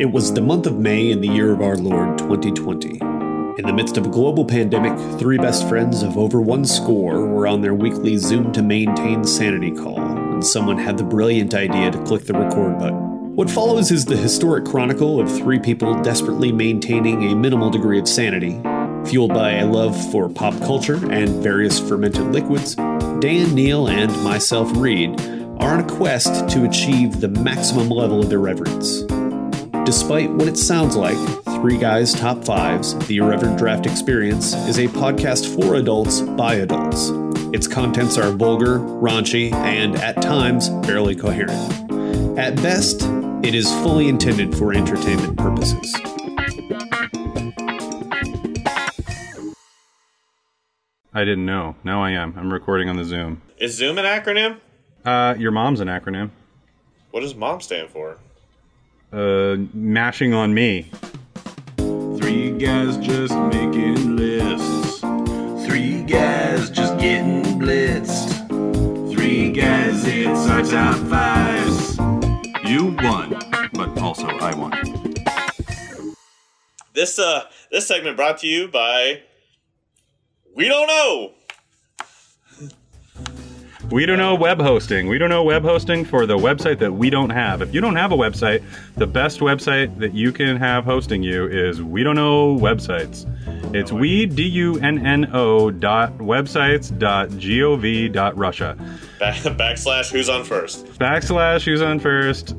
It was the month of May in the year of our Lord 2020. In the midst of a global pandemic, three best friends of over 100 were on their weekly Zoom to maintain sanity call when someone had the brilliant idea to click the record button. What follows is the historic chronicle of three people desperately maintaining a minimal degree of sanity. Fueled by a love for pop culture and various fermented liquids, Dan, Neil, and myself, Reed, are on a quest to achieve the maximum level of irreverence. Despite what it sounds like, Three Guys Top Fives, The Irreverent Draft Experience, is a podcast for adults by adults. Its contents are vulgar, raunchy, and at times, barely coherent. At best, it is fully intended for entertainment purposes. I didn't know. Now I am. I'm recording on the Zoom. Is Zoom an acronym? Your mom's an acronym. What does mom stand for? Mashing on me. Three guys just making lists. Three guys just getting blitzed. Three guys, it's our top fives. You won, but also I won. This segment brought to you by... We don't know. We don't know web hosting. We don't know web hosting for the website that we don't have. If you don't have a website, the best website that you can have hosting you is We Don't Know Websites. It's wedunno.websites.gov.russia. Backslash who's on first. Backslash who's on first.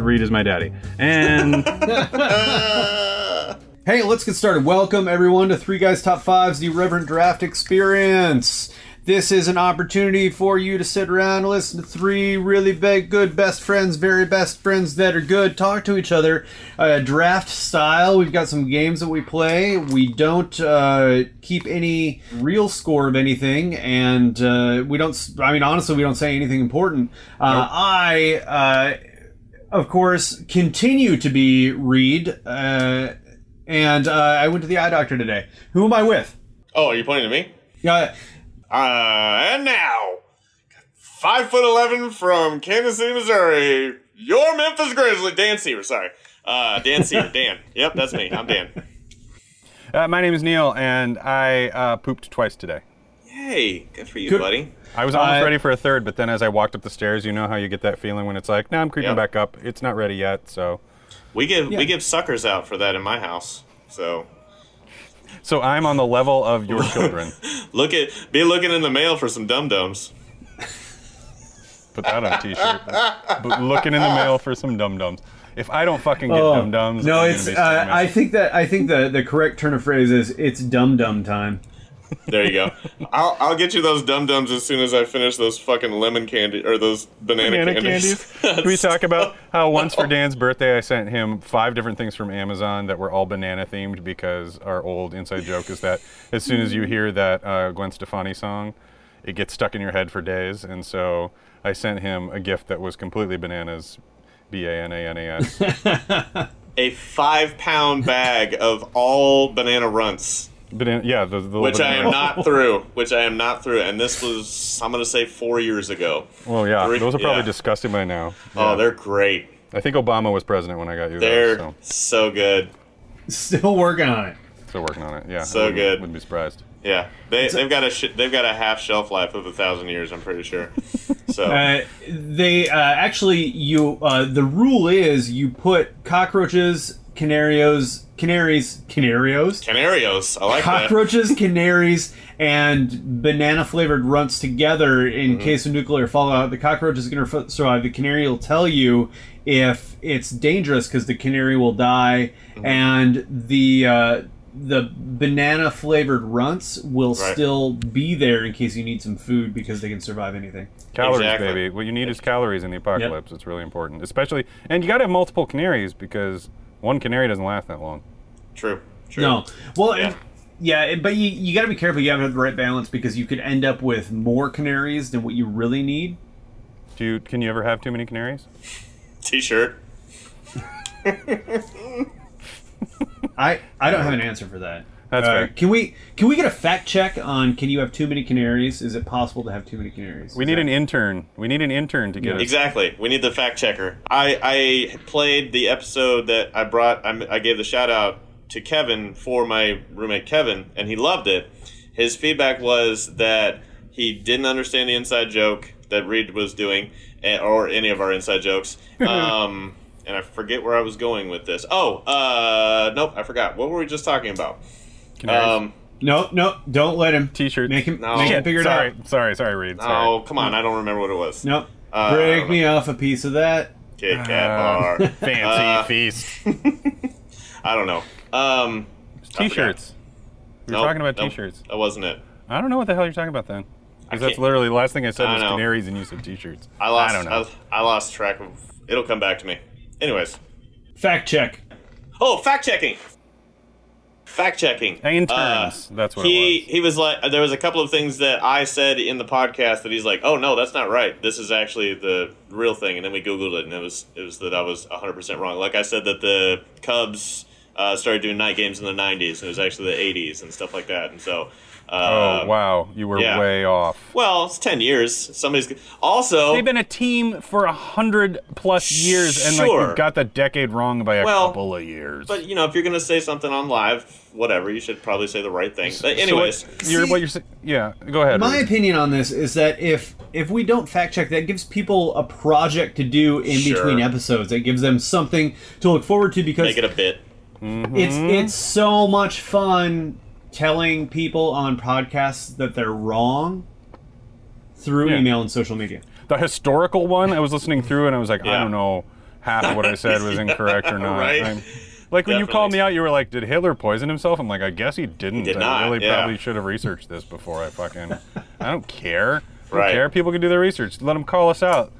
/ Reed is my daddy. And... Hey, let's get started. Welcome, everyone, to Three Guys Top Fives, The Irreverent Draft Experience. This is an opportunity for you to sit around and listen to three really good best friends, very best friends that are good, talk to each other, draft style. We've got some games that we play. We don't keep any real score of anything, and we don't say anything important. Nope. I, of course, continue to be Reed, and I went to the eye doctor today. Who am I with? Oh, are you pointing to me? Yeah. And now, 5'11" from Kansas City, Missouri, your Memphis Grizzlies, Dan Seaver. Sorry, Dan Seaver. Dan. Yep, that's me. I'm Dan. My name is Neil, and I pooped twice today. Yay! Good for you, buddy. I was almost ready for a third, but then as I walked up the stairs, you know how you get that feeling when it's like, nah, I'm creeping back up. It's not ready yet, so. We give suckers out for that in my house, so. So I'm on the level of your children. Be looking in the mail for some dum-dums. Put that on a t-shirt. But looking in the mail for some dum-dums. If I don't fucking get dum-dums, no, it's. I think the correct turn of phrase is it's dum-dum time. There you go. I'll get you those dum-dums as soon as I finish those fucking lemon candy or those banana candies. Can we talk about how once for Dan's birthday I sent him 5 different things from Amazon that were all banana themed because our old inside joke is that as soon as you hear that Gwen Stefani song, it gets stuck in your head for days. And so I sent him a gift that was completely bananas, bananas. A 5-pound bag of all banana runts. Which I am not through. And this was, I'm going to say, 4 years ago. Well, yeah, those are probably disgusting by now. Yeah. Oh, they're great. I think Obama was president when I got you. They're so good. Still working on it. Yeah. So good. Wouldn't be surprised. Yeah, they've got a half shelf life of 1,000 years. I'm pretty sure. So the rule is you put cockroaches. Canarios. I like cockroaches, that. Canaries, and banana-flavored runts together in case of nuclear fallout. The cockroach is going to survive. The canary will tell you if it's dangerous because the canary will die, and the banana-flavored runts will still be there in case you need some food because they can survive anything. Calories, baby. What you need is calories in the apocalypse. Yep. It's really important, especially, and you got to have multiple canaries because. One canary doesn't last that long. True. No. Well, but you got to be careful. You have to have the right balance because you could end up with more canaries than what you really need. Can you ever have too many canaries? T-shirt. I don't have an answer for that. That's fair. Can we get a fact check on can you have too many canaries? Is it possible to have too many canaries? We need an intern. We need an intern to get us. Exactly. We need the fact checker. I played the episode that I brought. I gave the shout out to Kevin for my roommate Kevin, and he loved it. His feedback was that he didn't understand the inside joke that Reed was doing, or any of our inside jokes. And I forget where I was going with this. Nope, I forgot. What were we just talking about? No, don't let him. T-shirt. Make him figure it out. Sorry, Reed. Oh, come on. I don't remember what it was. Nope. Break me off a piece of that. Kit Kat bar. Fancy feast. I don't know. T-shirts. We were talking about T-shirts. That wasn't it. I don't know what the hell you're talking about then. Because that's literally the last thing I said was canaries and you said T-shirts. I don't know. I lost track of... It'll come back to me. Anyways. Fact check. Oh, fact checking. Fact checking. In terms, that's what it was. He was like, there was a couple of things that I said in the podcast that he's like, oh no, that's not right. This is actually the real thing. And then we Googled it, and it was that I was 100% wrong. Like I said that the Cubs started doing night games in the 90s, and it was actually the 80s and stuff like that. And so... oh, wow. You were way off. Well, it's 10 years. Somebody's... Also... They've been a team for 100-plus years, and like, got the decade wrong by a couple of years. But, you know, if you're going to say something on live, whatever, you should probably say the right thing. But anyways... go ahead. My opinion on this is that if we don't fact-check, that gives people a project to do in between episodes. It gives them something to look forward to because... Make it a bit. Mm-hmm. It's so much fun... telling people on podcasts that they're wrong through email and social media. The historical one, I was listening through and I was like, I don't know half of what I said was incorrect or not. Right? Like when you called me out, you were like, did Hitler poison himself? I'm like, I guess he didn't. I really probably should have researched this before I fucking... I don't care. I don't care. People can do their research. Let them call us out.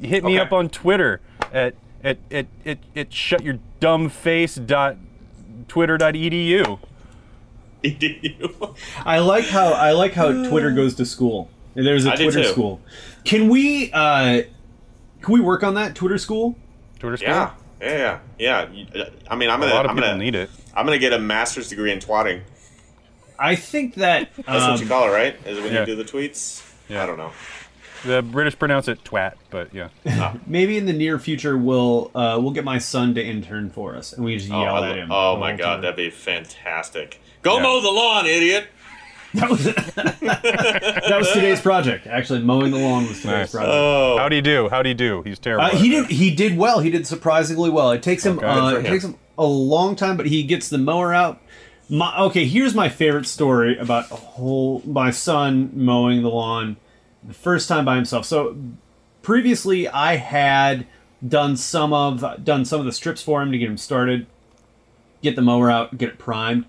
Hit me up on Twitter at shutyourdumbface.twitter.edu. I like how Twitter goes to school. There's a Twitter school. Can we work on that Twitter school? Yeah. I mean, a lot of people need it. I'm gonna get a master's degree in twatting. I think that that's what you call it, right? Is it when you do the tweets? Yeah. I don't know. The British pronounce it twat, but yeah. Maybe in the near future we'll get my son to intern for us, and we just yell at him. Oh my god, that'd be fantastic. Go mow the lawn, idiot! That was today's project. Actually, mowing the lawn was today's project. Oh. How do you do? He's terrible. He did well. He did surprisingly well. It takes him a long time, but he gets the mower out. Here's my favorite story about my son mowing the lawn the first time by himself. So previously, I had done some of the strips for him to get him started, get the mower out, get it primed.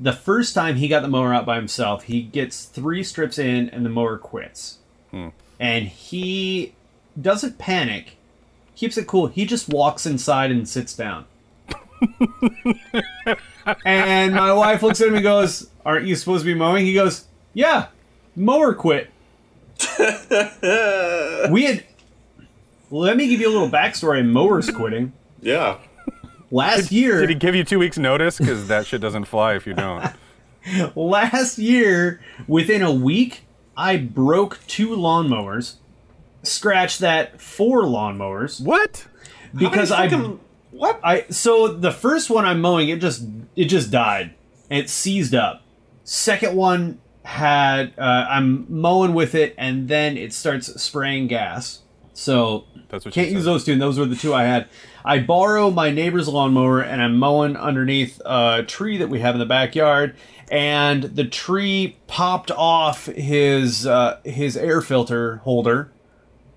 The first time he got the mower out by himself, he gets 3 strips in and the mower quits. And he doesn't panic, keeps it cool. He just walks inside and sits down. And my wife looks at him and goes, aren't you supposed to be mowing? He goes, yeah, mower quit. Let me give you a little backstory on mowers quitting. Yeah. Last year... Did he give you 2 weeks notice? Because that shit doesn't fly if you don't. Last year, within a week, I broke 2 lawnmowers. Scratch that, 4 lawnmowers. What? Because So the first one I'm mowing, it just died. It seized up. Second one had... I'm mowing with it, and then it starts spraying gas. So... Can't use those 2, and those were the 2 I had. I borrow my neighbor's lawnmower, and I'm mowing underneath a tree that we have in the backyard, and the tree popped off his air filter holder.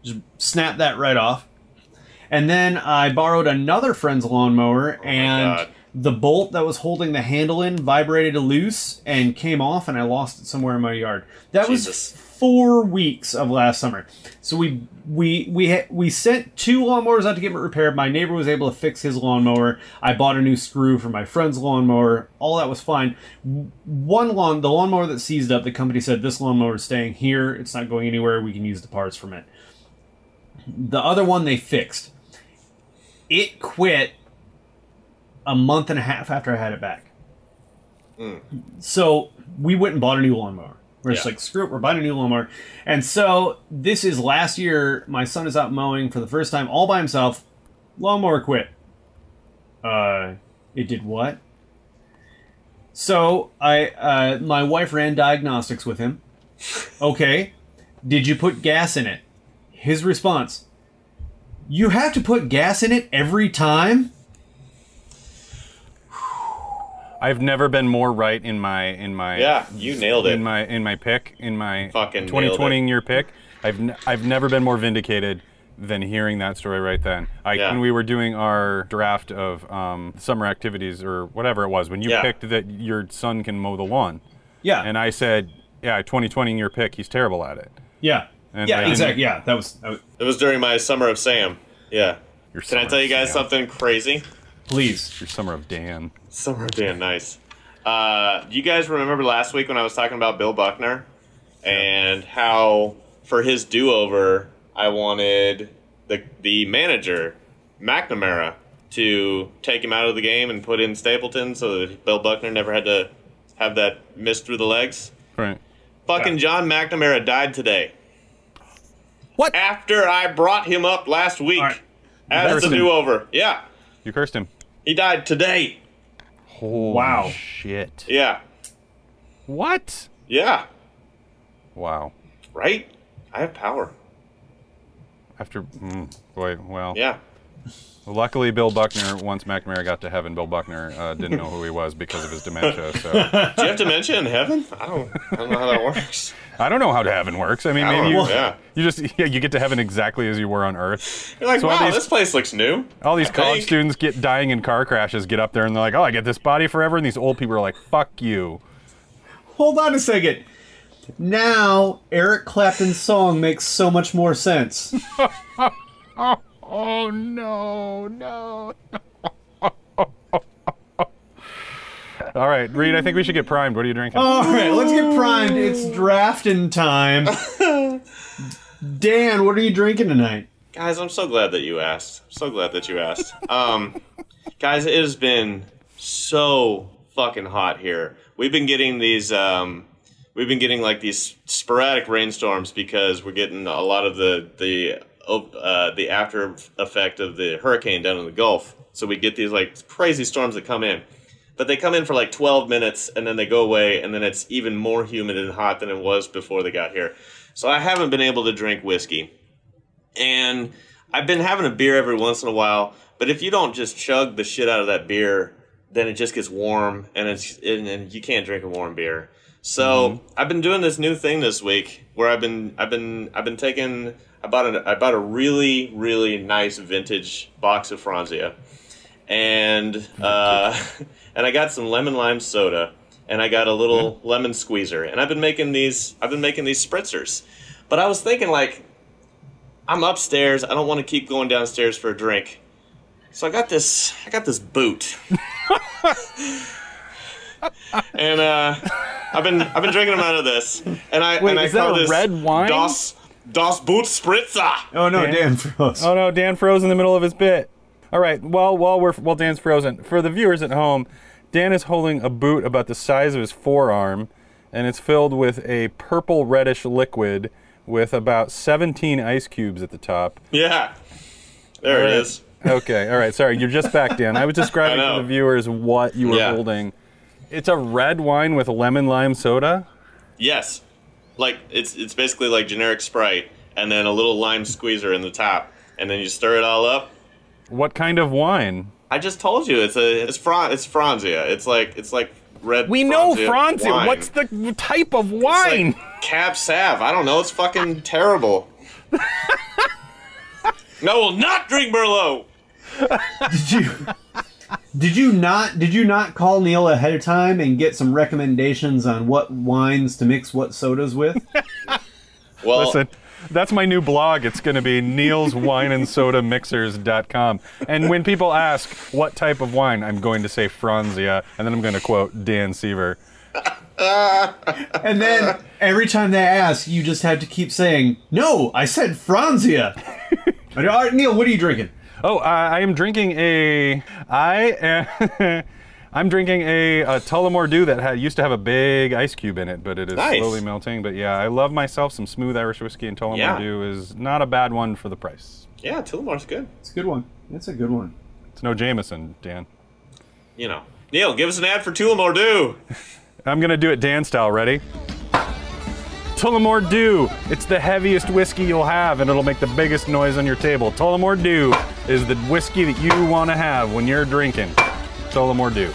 Just snapped that right off. And then I borrowed another friend's lawnmower, and the bolt that was holding the handle in vibrated loose and came off, and I lost it somewhere in my yard. That was... 4 weeks of last summer. So we sent 2 lawnmowers out to get it repaired. My neighbor was able to fix his lawnmower. I bought a new screw for my friend's lawnmower. All that was fine. The lawnmower that seized up, the company said, this lawnmower is staying here. It's not going anywhere. We can use the parts from it. The other one they fixed. It quit a month and a half after I had it back. Mm. So we went and bought a new lawnmower. We're just like, screw it, we're buying a new lawnmower. And so this is last year. My son is out mowing for the first time all by himself. Lawnmower quit. It did what? So I, my wife ran diagnostics with him. Okay. Did you put gas in it? His response, you have to put gas in it every time? I've never been more right in my you nailed it in my fucking 2020 year pick. I've never been more vindicated than hearing that story right then. When we were doing our draft of summer activities or whatever it was, when you picked that your son can mow the lawn. Yeah. And I said, yeah, 2020 year pick. He's terrible at it. Yeah. And exactly. Yeah, that was. It was during my summer of Sam. Yeah. Can I tell you guys something crazy? Please. Your Summer of Dan. Summer of Dan, nice. You guys remember last week when I was talking about Bill Buckner and how for his do-over, I wanted the manager, McNamara, to take him out of the game and put in Stapleton so that Bill Buckner never had to have that miss through the legs? Right. Fucking John McNamara died today. What? After I brought him up last week as the do-over. Yeah. You cursed him. He died today. Holy shit. Yeah. What? Yeah. Wow. Right? I have power. After, well. Yeah. Luckily, Bill Buckner, once McNamara got to heaven, Bill Buckner didn't know who he was because of his dementia. So. Do you have dementia in heaven? I don't know how that works. I don't know how heaven works. I mean, maybe you just you get to heaven exactly as you were on Earth. You're like, so wow, this place looks new. All these college students get dying in car crashes, get up there, and they're like, oh, I get this body forever. And these old people are like, fuck you. Hold on a second. Now, Eric Clapton's song makes so much more sense. Oh, no. All right, Reed, I think we should get primed. What are you drinking? All right, let's get primed. It's drafting time. Dan, what are you drinking tonight? Guys, I'm so glad that you asked. Guys, it has been so fucking hot here. We've been getting these... we've been getting, like, these sporadic rainstorms because we're getting a lot of the after effect of the hurricane down in the Gulf. So we get these, like, crazy storms that come in. But they come in for, like, 12 minutes, and then they go away, and then it's even more humid and hot than it was before they got here. So I haven't been able to drink whiskey. And I've been having a beer every once in a while, but if you don't just chug the shit out of that beer, then it just gets warm, and you can't drink a warm beer. So I've been doing this new thing this week where I've been taking I bought a really nice vintage box of Franzia, and I got some lemon lime soda, and I got a little lemon squeezer, and I've been making these spritzers, but I was thinking, like, I'm upstairs, I don't want to keep going downstairs for a drink, so I got this boot. And I've been drinking them out of this, and I call this red wine? Das Boot Spritzer. Oh no, Dan froze. Oh no, Dan froze in the middle of his bit. All right, well while Dan's frozen, for the viewers at home, Dan is holding a boot about the size of his forearm, and it's filled with a purple reddish liquid with about 17 ice cubes at the top. Yeah, there it is. Okay, all right. Sorry, you're just back, Dan. I was describing to the viewers what you were holding. It's a red wine with lemon lime soda? Yes. Like, it's basically like generic Sprite, and then a little lime squeezer in the top, and then you stir it all up. What kind of wine? I just told you, it's Franzia. It's like red. We know Franzia. Wine. What's the type of wine? It's like Cab Sav. I don't know. It's fucking terrible. No, we'll not drink Merlot. Did you not call Neil ahead of time and get some recommendations on what wines to mix what sodas with? Well, listen, that's my new blog. It's going to be neilswineandsodamixers.com. And when people ask what type of wine, I'm going to say Franzia, and then I'm going to quote Dan Seaver. And then every time they ask, you just have to keep saying, "No, I said Franzia." All right, Neil, what are you drinking? Oh, I am drinking a... I am, I'm drinking a Tullamore Dew that used to have a big ice cube in it, but it is slowly melting. But yeah, I love myself some smooth Irish whiskey, and Tullamore Dew is not a bad one for the price. Yeah, Tullamore's good. It's a good one. It's a good one. It's no Jameson, Dan. You know. Neil, give us an ad for Tullamore Dew. I'm going to do it Dan style. Ready? Tullamore Dew. It's the heaviest whiskey you'll have, and it'll make the biggest noise on your table. Tullamore Dew is the whiskey that you want to have when you're drinking. Tullamore Dew.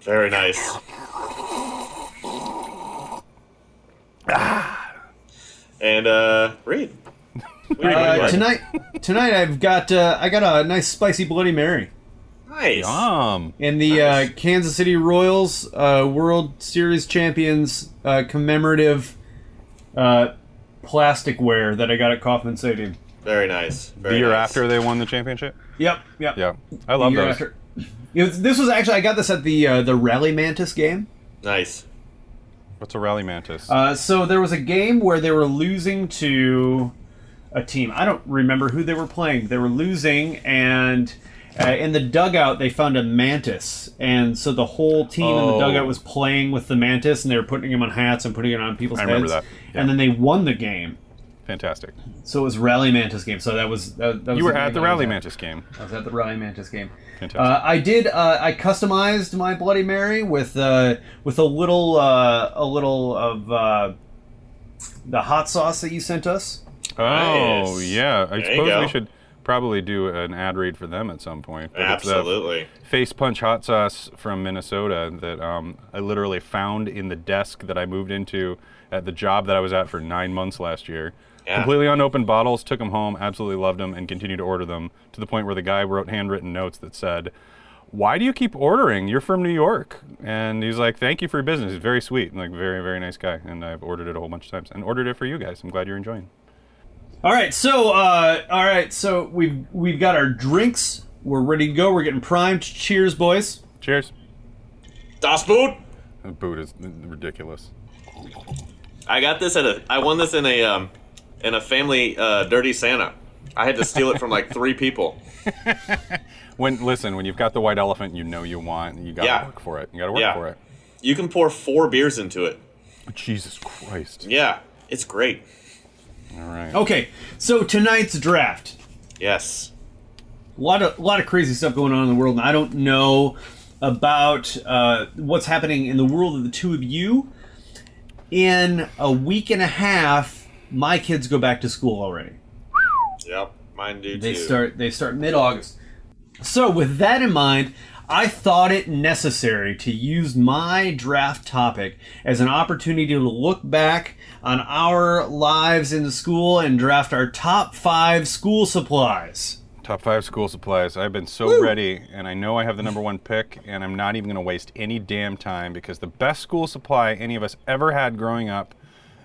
Very nice. And Reed. Tonight I've got I got a nice spicy Bloody Mary. Nice. Yum. And the Kansas City Royals World Series champions commemorative plasticware that I got at Kauffman Stadium. Very nice. Very nice. After they won the championship? Yep. Yeah. I love those. This was actually, I got this at the Rally Mantis game. Nice. What's a Rally Mantis? So there was a game where they were losing to a team. I don't remember who they were playing. They were losing, and in the dugout they found a mantis, and so the whole team in the dugout was playing with the mantis, and they were putting him on hats and putting it on people's heads. I remember that. Yeah. And then they won the game. Fantastic. So it was Rally Mantis game. So that was you were at the Rally Mantis game. I was at the Rally Mantis game. Fantastic. I customized my Bloody Mary with a little of the hot sauce that you sent us. Oh nice. Yeah, I suppose we should probably do an ad read for them at some point. Absolutely. Face Punch hot sauce from Minnesota that I literally found in the desk that I moved into at the job that I was at for 9 months last year. Yeah. Completely unopened bottles, took them home, absolutely loved them, and continued to order them to the point where the guy wrote handwritten notes that said, "Why do you keep ordering? You're from New York." And he's like, "Thank you for your business." He's very sweet and like very, very nice guy. And I've ordered it a whole bunch of times and ordered it for you guys. I'm glad you're enjoying. All right, so we've got our drinks. We're ready to go. We're getting primed. Cheers, boys. Cheers. Das Boot. That boot is ridiculous. I got this at I won this in a family dirty Santa. I had to steal it from like three people. When you've got the white elephant, you know you want. You got to work for it. You got to work for it. You can pour 4 beers into it. Jesus Christ. Yeah, it's great. All right. Okay, so tonight's draft. Yes. A lot of crazy stuff going on in the world, and I don't know about what's happening in the world of the two of you. In a week and a half, my kids go back to school already. Yep, mine do too. They start mid-August. So with that in mind, I thought it necessary to use my draft topic as an opportunity to look back on our lives in school and draft our top 5 school supplies. Top 5 school supplies. I've been so ready, and I know I have the number 1 pick, and I'm not even going to waste any damn time, because the best school supply any of us ever had growing up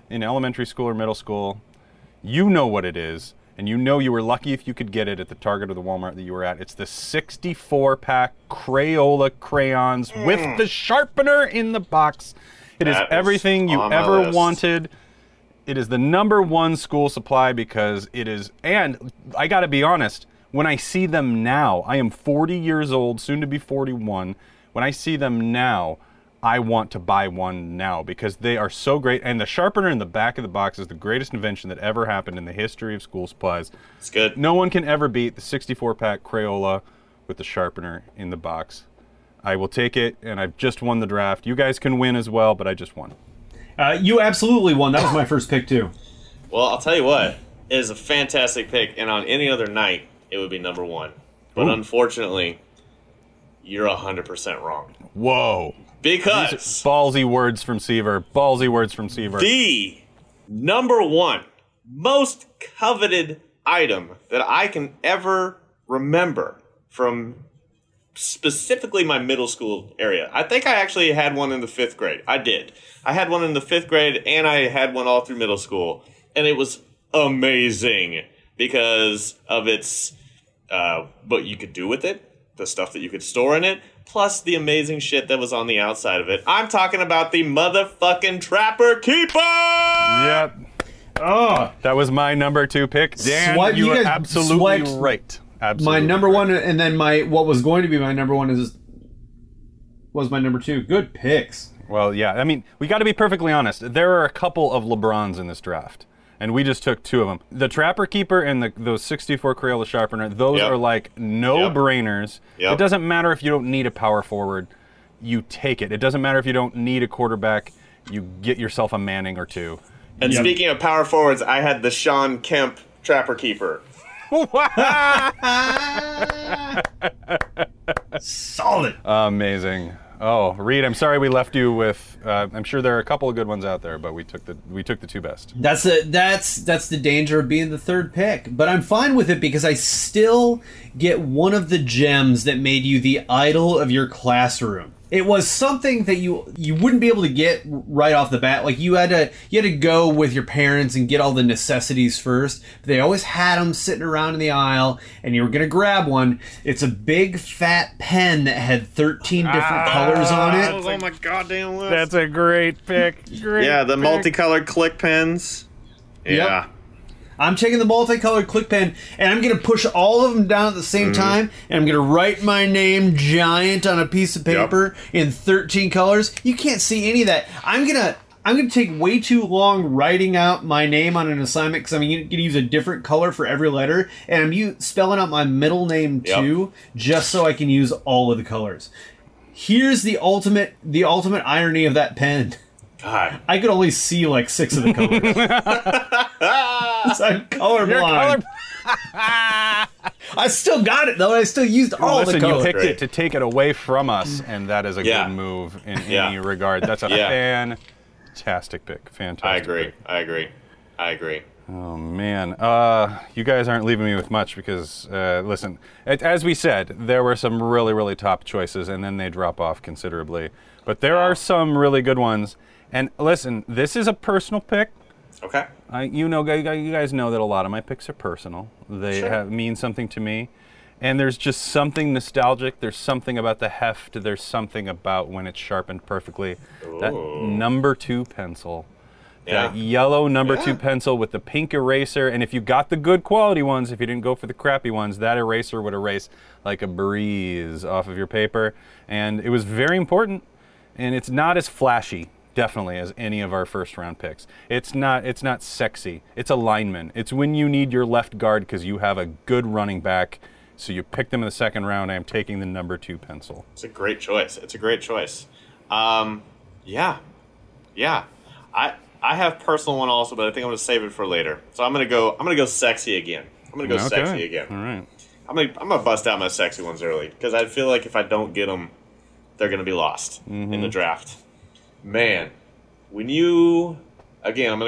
in elementary school or middle school, you know what it is. And you know you were lucky if you could get it at the Target or the Walmart that you were at. It's the 64-pack Crayola crayons with the sharpener in the box. It is everything you ever wanted. It is the number 1 school supply because it is, and I gotta be honest, when I see them now, I am 40 years old, soon to be 41. When I see them now, I want to buy one now because they are so great. And the sharpener in the back of the box is the greatest invention that ever happened in the history of school supplies. It's good. No one can ever beat the 64-pack Crayola with the sharpener in the box. I will take it, and I've just won the draft. You guys can win as well, but I just won. You absolutely won. That was my first pick, too. Well, I'll tell you what. It is a fantastic pick, and on any other night, it would be number 1. But unfortunately, you're 100% wrong. Whoa. Because ballsy words from Seaver. The number 1 most coveted item that I can ever remember from specifically my middle school area. I think I actually had one in the 5th grade. I did. I had one in the 5th grade, and I had one all through middle school. And it was amazing because of its what you could do with it, the stuff that you could store in it, plus the amazing shit that was on the outside of it. I'm talking about the motherfucking Trapper Keeper! Yep. Oh, that was my number 2 pick. Dan, you were absolutely right. Absolutely. My number one, and then my what was going to be my number one was my number two. Good picks. Well, yeah. I mean, we got to be perfectly honest. There are a couple of LeBrons in this draft, and we just took two of them. The Trapper Keeper and those 64 Crayola Sharpener, those are like no-brainers. Yep. It doesn't matter if you don't need a power forward. You take it. It doesn't matter if you don't need a quarterback. You get yourself a Manning or two. And speaking of power forwards, I had the Sean Kemp Trapper Keeper. Solid. Amazing. Oh, Reed, I'm sorry we left you with. I'm sure there are a couple of good ones out there, but we took the two best. That's the danger of being the third pick, but I'm fine with it because I still get one of the gems that made you the idol of your classroom. It was something that you wouldn't be able to get right off the bat. Like you had to go with your parents and get all the necessities first. They always had them sitting around in the aisle, and you were gonna grab one. It's a big fat pen that had 13 different colors on it. That was on my goddamn list. That's a great pick. The multicolored click pens. Yeah. Yep. I'm taking the multicolored click pen, and I'm going to push all of them down at the same time, and I'm going to write my name giant on a piece of paper in 13 colors. You can't see any of that. I'm gonna take way too long writing out my name on an assignment because I'm going to use a different color for every letter, and I'm spelling out my middle name too, just so I can use all of the colors. Here's the ultimate irony of that pen. God. I could only see like six of the colors. So I'm colorblind. I still got it though. I still used all the colors. You picked it to take it away from us, and that is a good move in any regard. That's a fantastic pick. Fantastic. I agree. Oh man, you guys aren't leaving me with much because, listen, as we said, there were some really, really top choices, and then they drop off considerably. But there are some really good ones. And listen, this is a personal pick. Okay. You guys know that a lot of my picks are personal. They mean something to me. And there's just something nostalgic. There's something about the heft. There's something about when it's sharpened perfectly. Ooh. That number two pencil. Yeah. That yellow number two pencil with the pink eraser. And if you got the good quality ones, if you didn't go for the crappy ones, that eraser would erase like a breeze off of your paper. And it was very important. And it's not as flashy, definitely, as any of our first round picks. It's not sexy. It's a lineman. It's when you need your left guard because you have a good running back. So you pick them in the second round. I am taking the number two pencil. It's a great choice. I have personal one also, but I think I'm gonna save it for later. So I'm gonna go sexy again. All right. I'm gonna bust out my sexy ones early because I feel like if I don't get them, they're gonna be lost in the draft. Man, I'm going to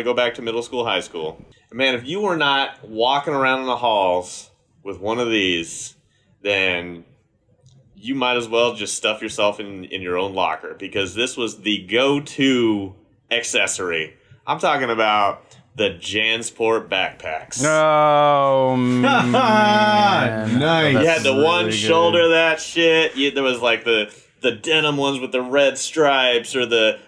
go back to middle school, high school. Man, if you were not walking around in the halls with one of these, then you might as well just stuff yourself in your own locker because this was the go-to accessory. I'm talking about the Jansport backpacks. Oh, man. Nice. You had the one really shoulder good. That shit. There was like the denim ones with the red stripes or they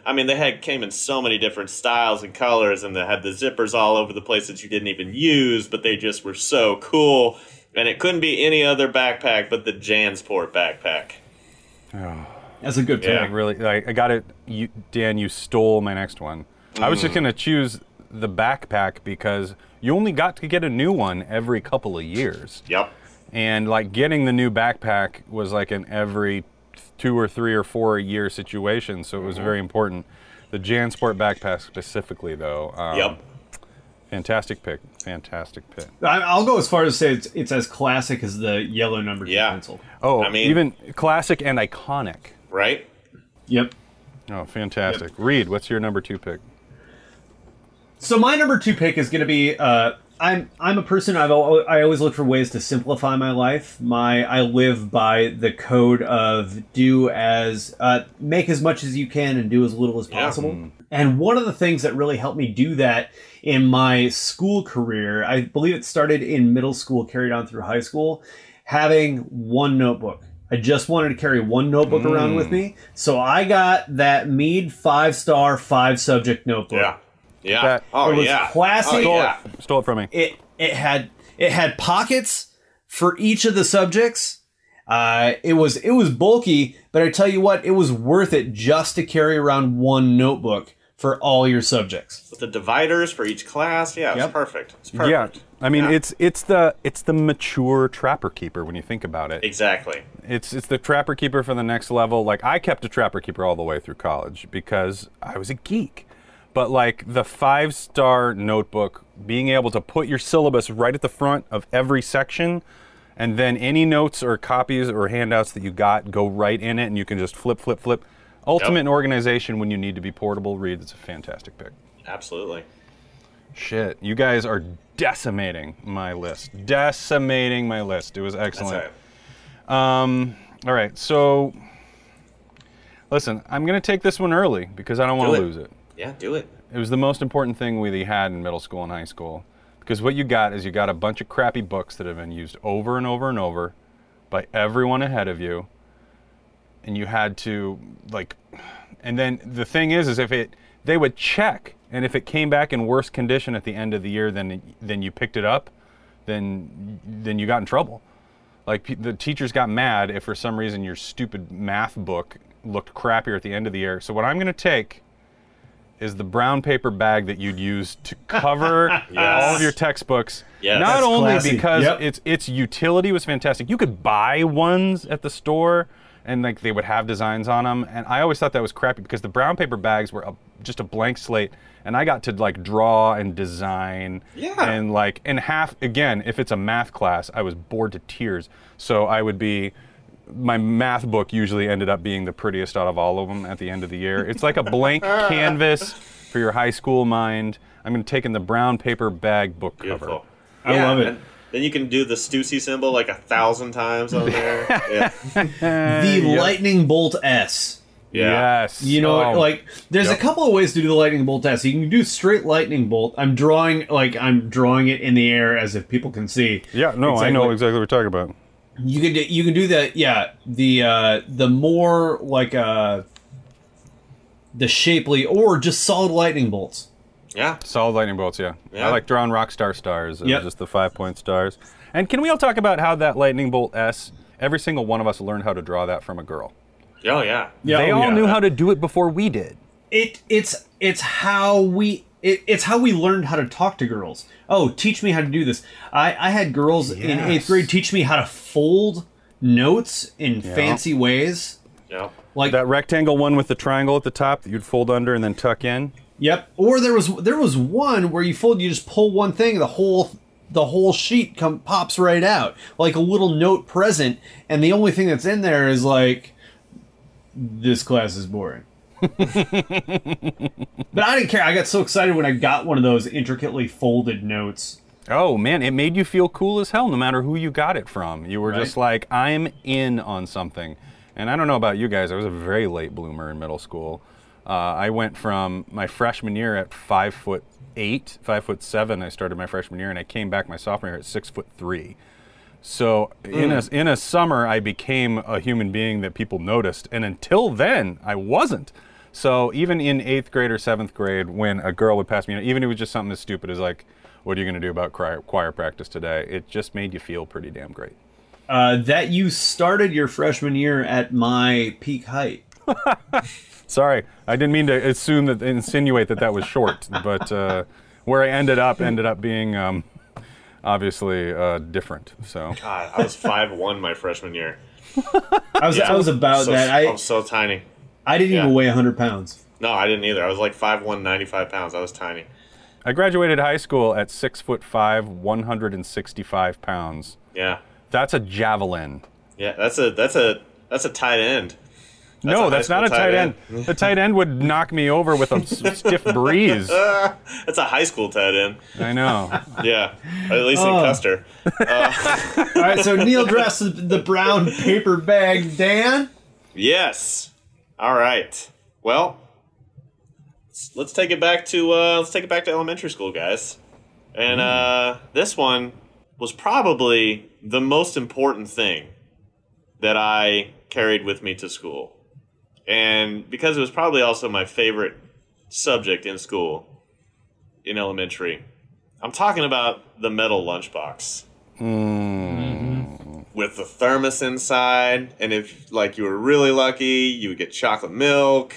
came in so many different styles and colors and they had the zippers all over the place that you didn't even use, but they just were so cool. And it couldn't be any other backpack but the Jansport backpack. Oh, that's a good pick. Yeah. Really, I got it. You, Dan, you stole my next one. I was just going to choose the backpack because you only got to get a new one every couple of years. Yep. And like getting the new backpack was like an every 2 or 3 or 4 year situation, so it was very important. The Jansport backpack specifically, though. Fantastic pick. I'll go as far as to say it's as classic as the yellow number two pencil. Oh, I mean, even classic and iconic. Right? Yep. Oh, fantastic. Yep. Reed, what's your number two pick? So my number two pick is going to be. I'm a person. I always look for ways to simplify my life. I live by the code of make as much as you can and do as little as possible. Yeah. And one of the things that really helped me do that in my school career, I believe it started in middle school, carried on through high school, having one notebook. I just wanted to carry one notebook around with me, so I got that Mead 5-star 5-subject notebook. Yeah. Yeah. That, it was classic. Stole it from me. It had pockets for each of the subjects. It was bulky, but I tell you what, it was worth it just to carry around one notebook for all your subjects. With the dividers for each class, yeah, it's perfect. It's perfect. Yeah, I mean, it's the mature Trapper Keeper when you think about it. Exactly. It's the Trapper Keeper for the next level. Like, I kept a Trapper Keeper all the way through college because I was a geek. But like the 5-star notebook, being able to put your syllabus right at the front of every section. And then any notes or copies or handouts that you got go right in it, and you can just flip, flip, flip. Ultimate in organization when you need to be portable. Reed, it's a fantastic pick. Absolutely. Shit, you guys are decimating my list. Decimating my list. It was excellent. That's right. All right, so listen, I'm going to take this one early because I don't want to lose it. Yeah, do it. It was the most important thing we had in middle school and high school. Because what you got is you got a bunch of crappy books that have been used over and over and over by everyone ahead of you. And you had to, like, and then the thing is if they would check, and if it came back in worse condition at the end of the year than you picked it up, then you got in trouble. Like, the teachers got mad if for some reason your stupid math book looked crappier at the end of the year. So what I'm going to take is the brown paper bag that you'd use to cover all of your textbooks. Yes. Not only classy. Because its utility was fantastic. You could buy ones at the store, and like they would have designs on them. And I always thought that was crappy because the brown paper bags were just a blank slate, and I got to like draw and design. Yeah. And like, and half, again, if it's a math class, I was bored to tears. So I would be. My math book usually ended up being the prettiest out of all of them at the end of the year. It's like a blank canvas for your high school mind. I'm going to take in the brown paper bag book cover. I love it. And then you can do the Stussy symbol like 1,000 times on there. The lightning bolt S. Yeah. Yes. You know, like there's a couple of ways to do the lightning bolt S. You can do straight lightning bolt. I'm drawing it in the air as if people can see. Yeah, no, exactly. I know exactly what we're talking about. You can do that, the more like the shapely or just solid lightning bolts. Yeah. Solid lightning bolts, yeah. I like drawing rock star stars and just the 5-point stars. And can we all talk about how that lightning bolt S, every single one of us learned how to draw that from a girl? Oh yeah. They all knew how to do it before we did. It's how we learned how to talk to girls. Oh, teach me how to do this. I had girls in 8th grade teach me how to fold notes in fancy ways. Yeah. Like that rectangle one with the triangle at the top that you'd fold under and then tuck in. Yep. Or there was one where you just pull one thing, the whole sheet pops right out. Like a little note present, and the only thing that's in there is like, this class is boring. But I didn't care. I got so excited when I got one of those intricately folded notes. Oh man, it made you feel cool as hell no matter who you got it from. You were just like, I'm in on something. And I don't know about you guys, I was a very late bloomer in middle school. I went from my freshman year at 5'8", 5'7", I started my freshman year, and I came back my sophomore year at 6'3". So in a summer, I became a human being that people noticed. And until then, I wasn't. So even in 8th grade or 7th grade, when a girl would pass me, even if it was just something as stupid as like, what are you going to do about choir practice today? It just made you feel pretty damn great. That you started your freshman year at my peak height. Sorry, I didn't mean to insinuate that was short, but where I ended up being obviously different. So God, I was 5'1" my freshman year. I was so tiny. I didn't even weigh 100 pounds. No, I didn't either. I was like 5'1", 95 pounds. I was tiny. I graduated high school at 6'5", 165 pounds. Yeah, that's a javelin. Yeah, that's a tight end. That's not a tight end. The tight end would knock me over with a stiff breeze. That's a high school tight end. I know. Yeah, at least in Custer. All right, so Neil dressed the brown paper bag, Dan. Yes. All right. Well, let's take it back to elementary school, guys. And this one was probably the most important thing that I carried with me to school, and because it was probably also my favorite subject in school in elementary. I'm talking about the metal lunchbox. Mm. with the thermos inside. And if like you were really lucky, you would get chocolate milk.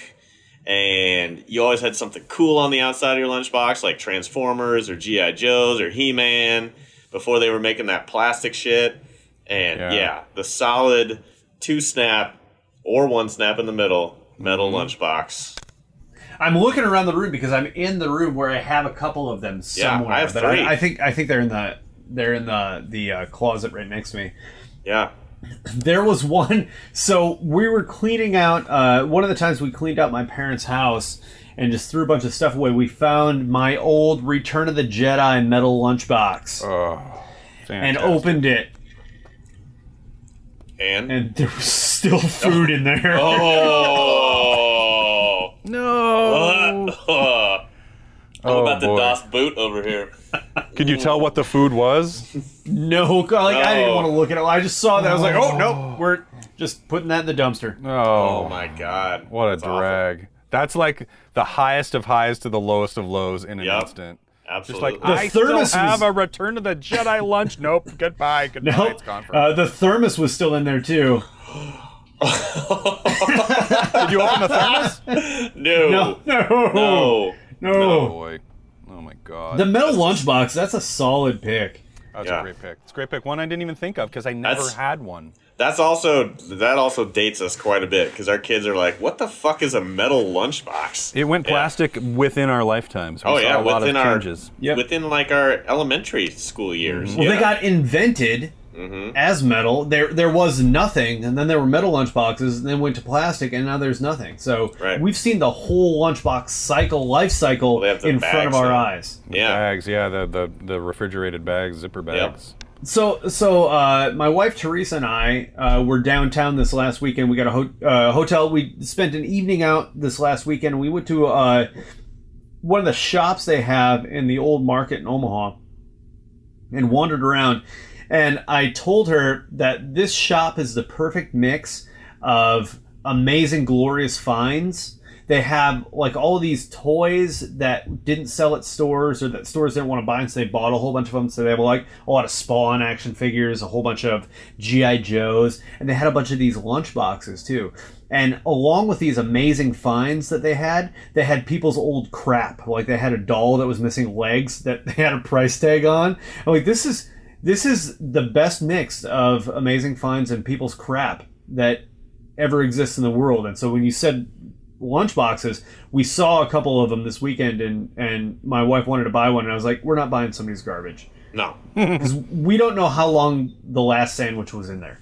And you always had something cool on the outside of your lunchbox, like Transformers or G.I. Joes or He-Man, before they were making that plastic shit. And yeah the solid two snap or one snap in the middle metal lunchbox. I'm looking around the room because I'm in the room where I have a couple of them somewhere. Yeah, I have three. I think they're in the closet right next to me. Yeah. There was one. So we were cleaning out. One of the times we cleaned out my parents' house and just threw a bunch of stuff away, we found my old Return of the Jedi metal lunchbox. Oh, and opened it. And there was still food in there. Oh. No. How about the Das Boot over here? Could you tell what the food was? No, I didn't want to look at it. I just saw that. I was like, oh, no, we're just putting that in the dumpster. Oh my God. What a drag. Awful. That's like the highest of highs to the lowest of lows in an instant. Absolutely. Just like, the thermos still have a Return to the Jedi lunch. Nope. Goodbye. Nope. It's gone forever. The thermos was still in there, too. Did you open the thermos? No. Boy. Oh, my God. The metal lunchbox, that's a solid pick. That's a great pick. It's a great pick. One I didn't even think of because I never had one. That also dates us quite a bit because our kids are like, what the fuck is a metal lunchbox? It went plastic within our lifetimes. We saw a lot of changes. Within like our elementary school years. Mm-hmm. Well, they got invented as metal. There was nothing, and then there were metal lunchboxes, and then went to plastic, and now there's nothing. So we've seen the whole lunchbox life cycle in front of our eyes. Yeah. Bags, the refrigerated bags, zipper bags. Yep. So my wife Teresa and I were downtown this last weekend. We got a hotel. We spent an evening out this last weekend. We went to one of the shops they have in the old market in Omaha and wandered around. And I told her that this shop is the perfect mix of amazing, glorious finds. They have like all of these toys that didn't sell at stores or that stores didn't want to buy, and so they bought a whole bunch of them. So they have like a lot of Spawn action figures, a whole bunch of G.I. Joes, and they had a bunch of these lunch boxes too. And along with these amazing finds that they had people's old crap. Like they had a doll that was missing legs that they had a price tag on. I'm like, this is the best mix of amazing finds and people's crap that ever exists in the world. And so when you said lunchboxes, we saw a couple of them this weekend, and my wife wanted to buy one, and I was like, we're not buying somebody's garbage. No. Because we don't know how long the last sandwich was in there.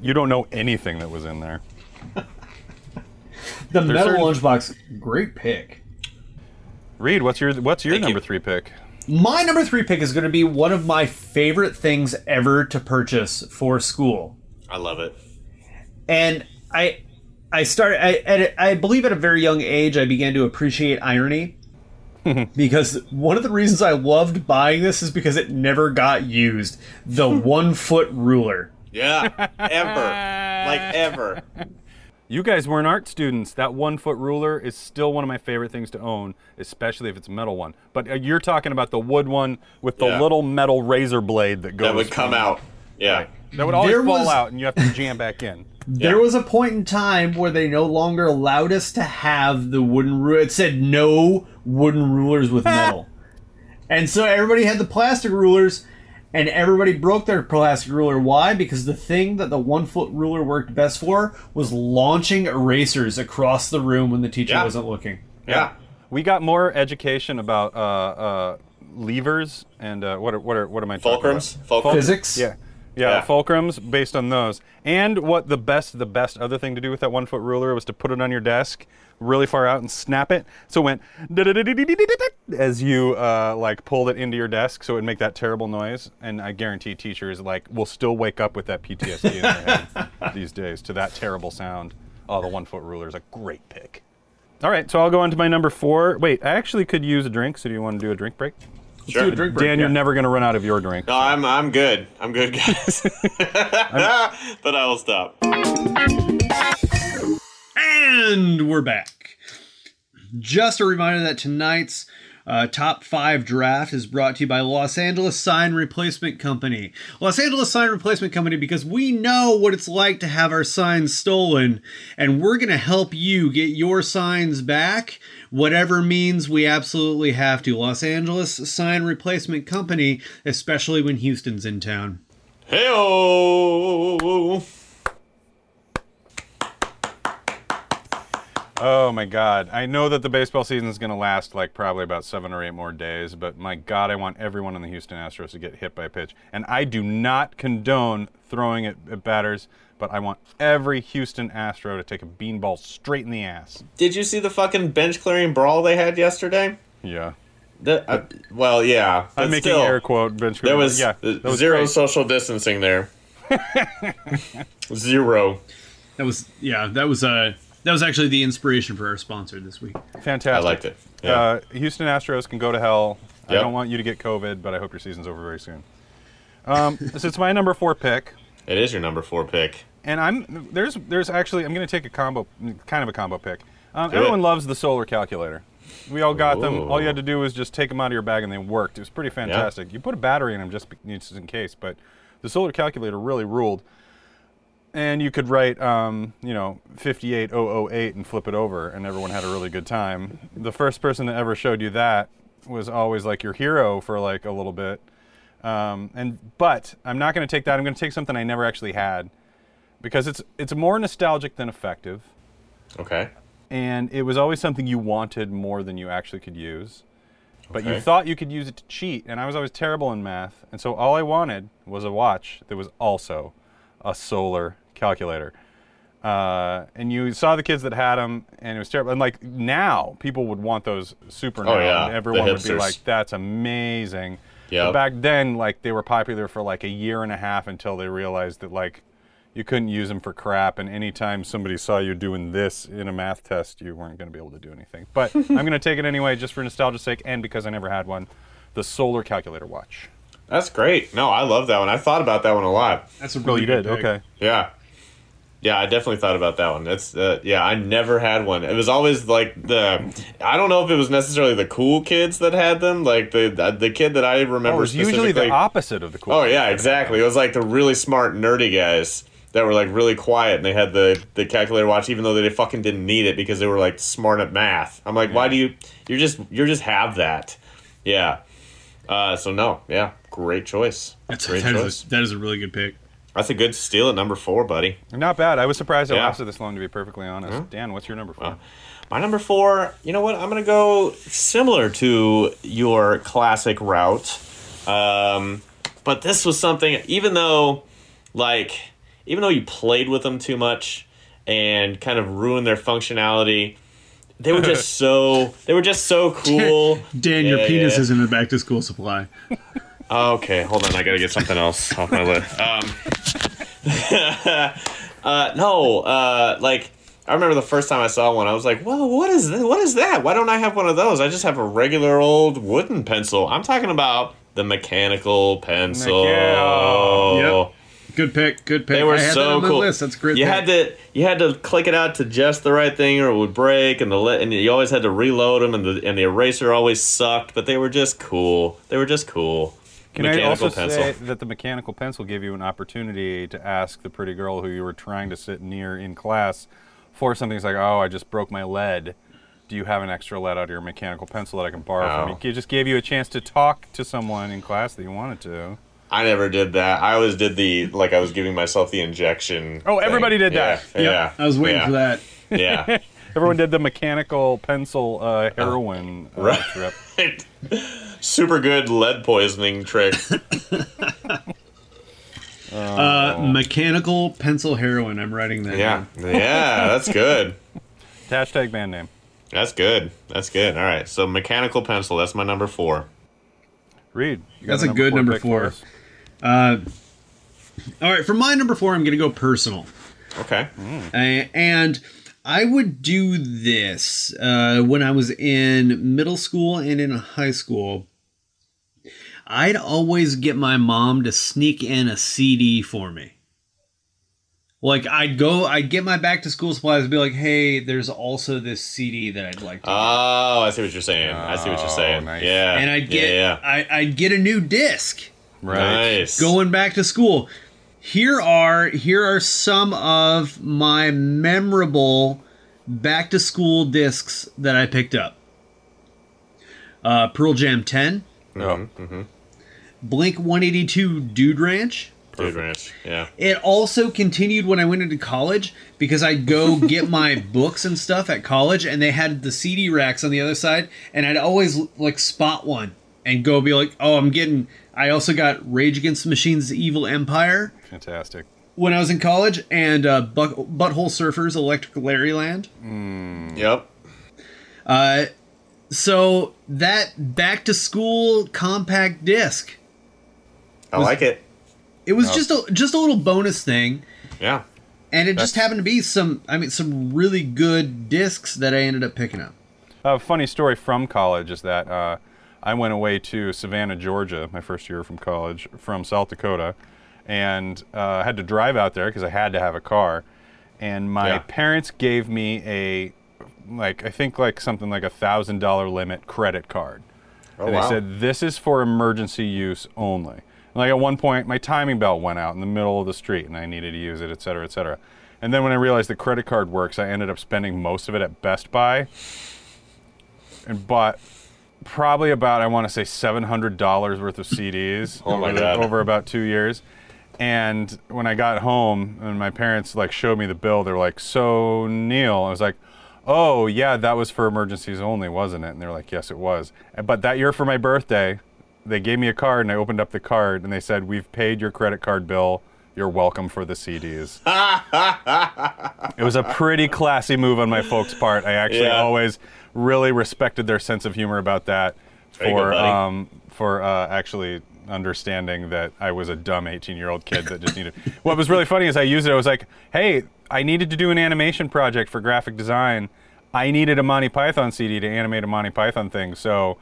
You don't know anything that was in there. Lunchbox, great pick. Reed, what's your number three pick? My number three pick is going to be one of my favorite things ever to purchase for school. I love it. And I believe at a very young age, I began to appreciate irony because one of the reasons I loved buying this is because it never got used. The 1-foot ruler. Yeah. Ever. Like ever. You guys weren't art students. That 1-foot ruler is still one of my favorite things to own, especially if it's a metal one. But you're talking about the wood one with the little metal razor blade that goes. That would come out. Yeah. Right. That would always fall out and you have to jam back in. There was a point in time where they no longer allowed us to have the wooden ruler. It said no wooden rulers with metal. And so everybody had the plastic rulers. And everybody broke their plastic ruler. Why? Because the thing that the 1-foot ruler worked best for was launching erasers across the room when the teacher wasn't looking. Yeah. We got more education about levers and what am I talking about? Fulcrums? Physics? Yeah, fulcrums based on those. And what the best other thing to do with that 1-foot ruler was to put it on your desk really far out and snap it. So it went as you like pulled it into your desk, so it would make that terrible noise. And I guarantee teachers like will still wake up with that PTSD in their head these days to that terrible sound. Oh, the 1-foot ruler is a great pick. All right, so I'll go on to my number four. Wait, I actually could use a drink, so do you want to do a drink break? Sure. Dan, you're never going to run out of your drink. No, so. I'm good. I'm good, guys. But I will stop. And we're back. Just a reminder that tonight's Top 5 Draft is brought to you by Los Angeles Sign Replacement Company. Los Angeles Sign Replacement Company, because we know what it's like to have our signs stolen, and we're going to help you get your signs back, whatever means we absolutely have to. Los Angeles Sign Replacement Company, especially when Houston's in town. Hey-oh! Oh my God. I know that the baseball season is going to last like probably about 7 or 8 more days, but my God, I want everyone in the Houston Astros to get hit by a pitch. And I do not condone throwing at batters, but I want every Houston Astro to take a beanball straight in the ass. Did you see the fucking bench clearing brawl they had yesterday? Yeah. Well, yeah. I'm making still, air quote bench clearing. There was, yeah, was zero crazy. Social distancing there. Zero. That was, yeah, that was actually the inspiration for our sponsor this week. Fantastic. I liked it. Yeah. Houston Astros can go to hell. Yep. I don't want you to get COVID, but I hope your season's over very soon. So it's my number 4 pick. It is your number 4 pick. And there's actually, I'm going to take a combo, kind of a combo pick. Everyone loves the solar calculator. We all got them. All you had to do was just take them out of your bag and they worked. It was pretty fantastic. Yep. You put a battery in them just in case, but the solar calculator really ruled. And you could write, 58008 and flip it over, and everyone had a really good time. The first person that ever showed you that was always like your hero for like a little bit. But I'm not going to take that. I'm going to take something I never actually had, because it's more nostalgic than effective. Okay. And it was always something you wanted more than you actually could use, but you thought you could use it to cheat. And I was always terrible in math, and so all I wanted was a watch that was also a solar calculator. And you saw the kids that had them, and it was terrible. And like now, people would want those super now. Yeah. And everyone would be like, that's amazing. Yeah. But back then, like, they were popular for like a year and a half until they realized that like you couldn't use them for crap. And anytime somebody saw you doing this in a math test, you weren't going to be able to do anything. But I'm going to take it anyway, just for nostalgia's sake, and because I never had one, the solar calculator watch. That's great. No, I love that one. I thought about that one a lot. That's a really good pick. Okay. Yeah. Yeah, I definitely thought about that one. That's yeah, I never had one. It was always like I don't know if it was necessarily the cool kids that had them, like the kid that I remember. It was usually the opposite of the cool. Oh yeah, exactly. It was like the really smart nerdy guys that were like really quiet, and they had the calculator watch, even though they fucking didn't need it because they were like smart at math. I'm like, why do you just have that? Yeah. So no, yeah, great choice. That is a really good pick. That's a good steal at number 4, buddy. Not bad. I was surprised it lasted this long, to be perfectly honest. Mm-hmm. Dan, what's your number 4? My number 4, you know what? I'm going to go similar to your classic route. But this was something, even though you played with them too much and kind of ruined their functionality, they were just so cool. Dan, your penis is in the back to school supply. Okay, hold on. I gotta get something else off my list. I remember the first time I saw one, I was like, "Well, what is this? What is that? Why don't I have one of those? I just have a regular old wooden pencil." I'm talking about the mechanical pencil. Yep. Good pick. They were so cool. List. That's great. You had to click it out to just the right thing, or it would break, and you always had to reload them, and the eraser always sucked. But they were just cool. Can I also say that the mechanical pencil gave you an opportunity to ask the pretty girl who you were trying to sit near in class for something? It's like, oh, I just broke my lead. Do you have an extra lead out of your mechanical pencil that I can borrow from you? It just gave you a chance to talk to someone in class that you wanted to. I never did that. I always did I was giving myself the injection. Oh, everybody did that. Yeah. Yep. I was waiting for that. Yeah. Everyone did the mechanical pencil heroin trip. Super good lead poisoning trick. Mechanical pencil heroin. I'm writing that. Yeah. Yeah, that's good. Hashtag band name. That's good. All right. So mechanical pencil. That's my number 4. Reed. That's a good number 4. All right, for my number 4, I'm going to go personal. Okay. And I would do this when I was in middle school and in high school. I'd always get my mom to sneak in a CD for me. Like, I'd get my back to school supplies and be like, hey, there's also this CD that I'd like to get. Oh, I see what you're saying. Nice. Yeah. And I'd get, I'd get a new disc. Right. Nice. Going back to school. Here are some of my memorable back to school discs that I picked up. Pearl Jam 10. Mm-hmm. Blink 182 Dude Ranch. Perfect. Dude Ranch, yeah. It also continued when I went into college because I'd go get my books and stuff at college, and they had the CD racks on the other side, and I'd always like spot one and go be like, oh, I also got Rage Against the Machine's Evil Empire. Fantastic. When I was in college, and Butthole Surfer's Electric Larryland. Mm. Yep. So that back to school compact disc. I like it. It was just a little bonus thing. Yeah. And it just happened to be some really good discs that I ended up picking up. A funny story from college is that I went away to Savannah, Georgia, my first year from college, from South Dakota, and I had to drive out there because I had to have a car. And my parents gave me I think a $1,000 limit credit card. Oh, and they said, this is for emergency use only. Like at one point, my timing belt went out in the middle of the street and I needed to use it, et cetera, et cetera. And then when I realized the credit card works, I ended up spending most of it at Best Buy and bought probably about, I want to say, $700 worth of CDs over about 2 years. And when I got home and my parents like showed me the bill, they were like, so Neil, I was like, oh yeah, that was for emergencies only, wasn't it? And they're like, yes, it was. But that year for my birthday, they gave me a card, and I opened up the card, and they said, we've paid your credit card bill. You're welcome for the CDs. It was a pretty classy move on my folks' part. I actually always really respected their sense of humor about that for actually understanding that I was a dumb 18-year-old kid that just needed... What was really funny is I used it. I was like, hey, I needed to do an animation project for graphic design. I needed a Monty Python CD to animate a Monty Python thing, so...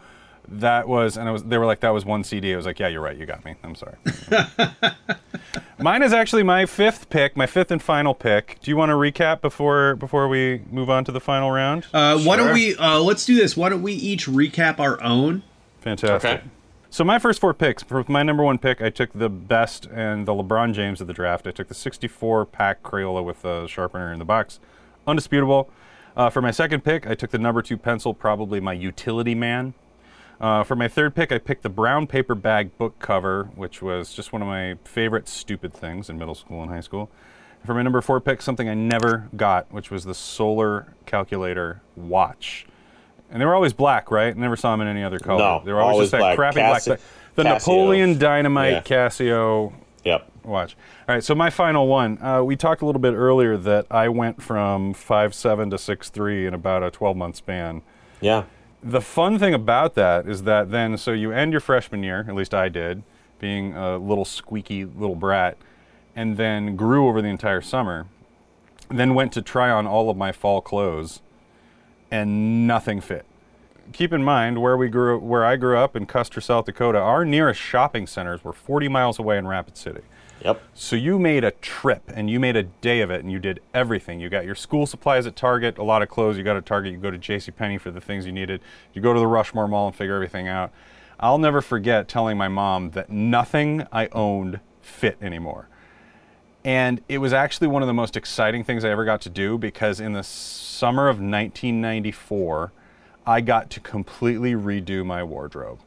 They were like, that was one CD. I was like, yeah, you're right. You got me. I'm sorry. Mine is actually my fifth pick, my fifth and final pick. Do you want to recap before we move on to the final round? Sure. Why don't we, let's do this. Why don't we each recap our own? Fantastic. Okay. So my first four picks, for my number one pick, I took the best and the LeBron James of the draft. I took the 64-pack Crayola with the sharpener in the box. Undisputable. For my second pick, I took the number two pencil, probably my utility man. For my third pick, I picked the brown paper bag book cover, which was just one of my favorite stupid things in middle school and high school. And for my number four pick, something I never got, which was the solar calculator watch. And they were always black, right? I never saw them in any other color. No, they were always just that black. Crappy black. The Casio. Napoleon Dynamite Casio watch. All right, so my final one. We talked a little bit earlier that I went from 5'7" to 6'3" in about a 12-month span. Yeah. The fun thing about that is that then, so you end your freshman year, at least I did, being a little squeaky little brat, and then grew over the entire summer, then went to try on all of my fall clothes, and nothing fit. Keep in mind, where I grew up in Custer, South Dakota, our nearest shopping centers were 40 miles away in Rapid City. Yep. So you made a trip, and you made a day of it, and you did everything. You got your school supplies at Target, a lot of clothes you got at Target. You go to JCPenney for the things you needed. You go to the Rushmore Mall and figure everything out. I'll never forget telling my mom that nothing I owned fit anymore. And it was actually one of the most exciting things I ever got to do, because in the summer of 1994, I got to completely redo my wardrobe.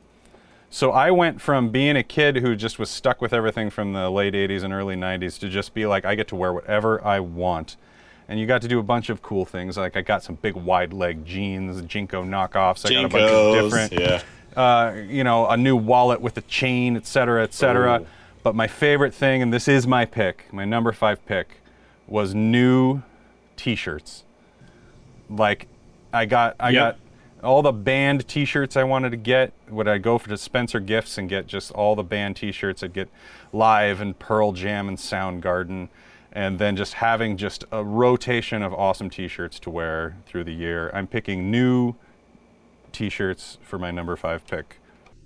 So I went from being a kid who just was stuck with everything from the late 80s and early 90s to just be like, I get to wear whatever I want. And you got to do a bunch of cool things. Like I got some big wide leg jeans, JNCO knockoffs. I got a bunch of different, a new wallet with a chain, et cetera, et cetera. Ooh. But my favorite thing, and this is my pick, my number five pick, was new t-shirts. Like I got all the band t-shirts I wanted to get. Would I go for Spencer Gifts and get just all the band t-shirts? I'd get Live and Pearl Jam and Soundgarden, and then just having just a rotation of awesome t-shirts to wear through the year. I'm picking new t-shirts for my number five pick.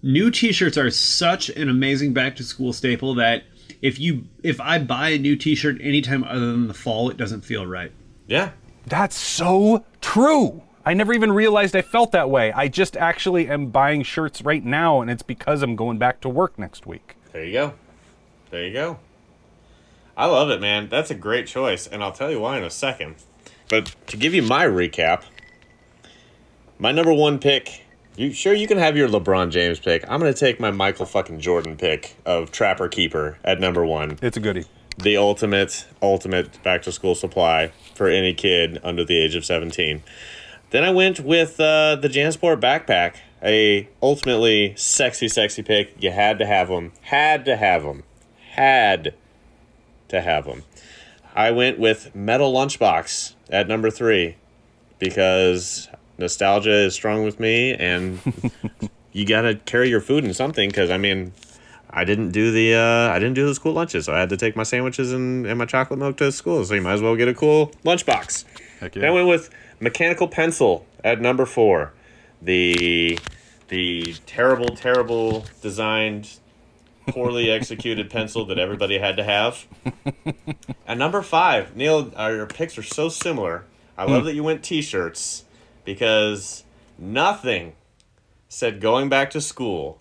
New t-shirts are such an amazing back-to-school staple that if I buy a new T-shirt anytime other than the fall, it doesn't feel right. Yeah. That's so true. I never even realized I felt that way. I just actually am buying shirts right now, and it's because I'm going back to work next week. There you go. There you go. I love it, man. That's a great choice, and I'll tell you why in a second. But to give you my recap, my number one pick, you can have your LeBron James pick. I'm going to take my Michael fucking Jordan pick of Trapper Keeper at number one. It's a goodie. The ultimate back-to-school supply for any kid under the age of 17. Then I went with the Jansport backpack, a ultimately sexy pick. You had to have them. I went with Metal Lunchbox at number three because nostalgia is strong with me, and you got to carry your food in something because, I mean, I didn't do the school lunches, so I had to take my sandwiches and my chocolate milk to school, so you might as well get a cool lunchbox. Heck yeah. Then I went with Mechanical Pencil at number four. The terrible designed, poorly executed pencil that everybody had to have. At number five, Neil, your picks are so similar. I love that you went T-shirts because nothing said going back to school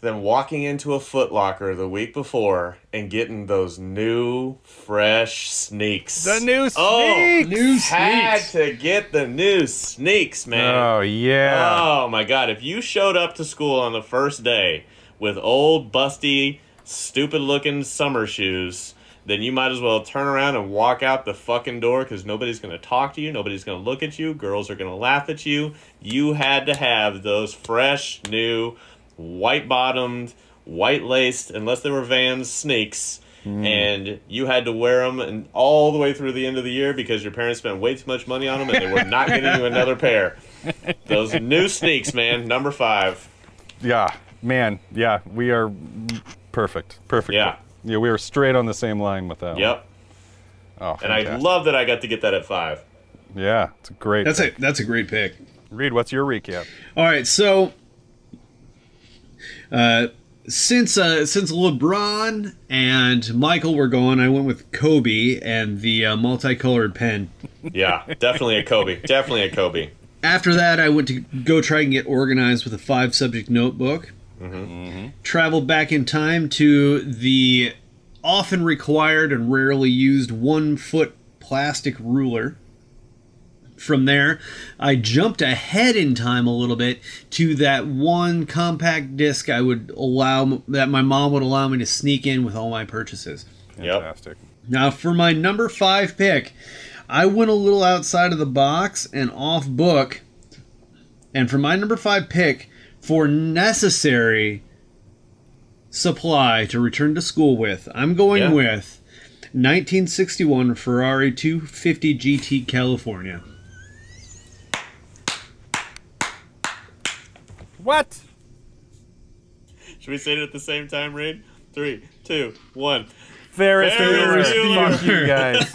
than walking into a Foot Locker the week before and getting those new, fresh sneaks. The new sneaks! Oh, new had sneaks. To get the new sneaks, man. Oh, yeah. Oh, my God. If you showed up to school on the first day with old, busty, stupid-looking summer shoes, then you might as well turn around and walk out the fucking door because nobody's going to talk to you. Nobody's going to look at you. Girls are going to laugh at you. You had to have those fresh, new white-bottomed, white-laced, unless they were Vans, sneaks, and you had to wear them all the way through the end of the year because your parents spent way too much money on them and they were not getting you another pair. Those new sneaks, man, number five. Yeah, man, yeah, we are perfect. Yeah, we were straight on the same line with that. Yep. Oh, and I love that I got to get that at five. Yeah, it's a great pick. That's a great pick. Reed, what's your recap? All right, so since LeBron and Michael were gone, I went with Kobe and the multicolored pen. Yeah, definitely a Kobe. After that, I went to go try and get organized with a 5-subject notebook. Mm-hmm. Traveled back in time to the often required and rarely used 1-foot plastic ruler. From there, I jumped ahead in time a little bit to that one compact disc my mom would allow me to sneak in with all my purchases. Fantastic. Yep. Now, for my number 5 pick, I went a little outside of the box and off book. And for my number 5 pick, for necessary supply to return to school with, I'm going with 1961 Ferrari 250 GT California. What? Should we say it at the same time, Reed? 3, 2, 1. Ferris Bueller. Fuck you guys.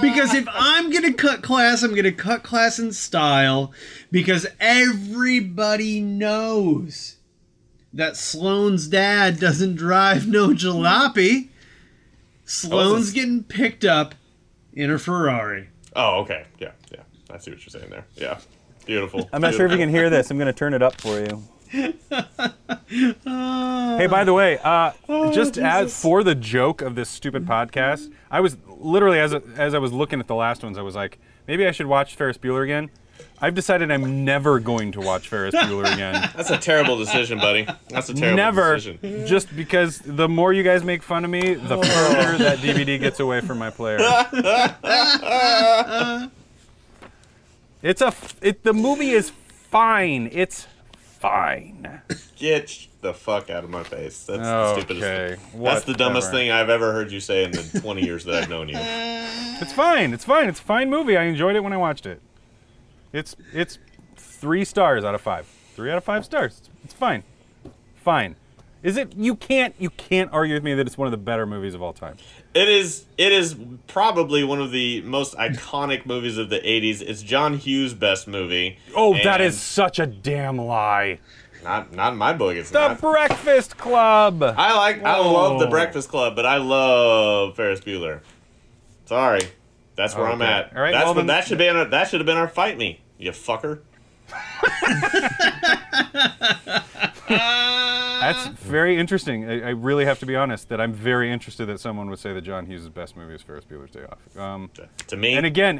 Because if I'm going to cut class, I'm going to cut class in style. Because everybody knows that Sloan's dad doesn't drive no jalopy. Sloan's getting picked up in her Ferrari. Oh, okay. Yeah. I see what you're saying there. Yeah. Beautiful. I'm not sure if you can hear this. I'm going to turn it up for you. Hey, by the way, just as for the joke of this stupid podcast, I was literally, as I was looking at the last ones, I was like, maybe I should watch Ferris Bueller again. I've decided I'm never going to watch Ferris Bueller again. That's a terrible decision, buddy. Never, just because the more you guys make fun of me, the further that DVD gets away from my player. The movie is fine. It's fine. Get the fuck out of my face. That's the stupidest thing. That's the dumbest thing I've ever heard you say in the 20 years that I've known you. It's fine. It's a fine movie. I enjoyed it when I watched it. It's 3 stars out of 5. 3 out of 5 stars. It's fine. Fine. Is it? You can't argue with me that it's one of the better movies of all time. It is probably one of the most iconic movies of the 80s. It's John Hughes' best movie. Oh, that is such a damn lie. Not in my book. It's The Breakfast Club. I love The Breakfast Club, but I love Ferris Bueller. Sorry, that's where I'm at. All right, that's well, that should be our, that should have been our fight me, you fucker. That's very interesting. I really have to be honest that I'm very interested that someone would say that John Hughes' best movie is Ferris Bueller's Day Off. To me, and again,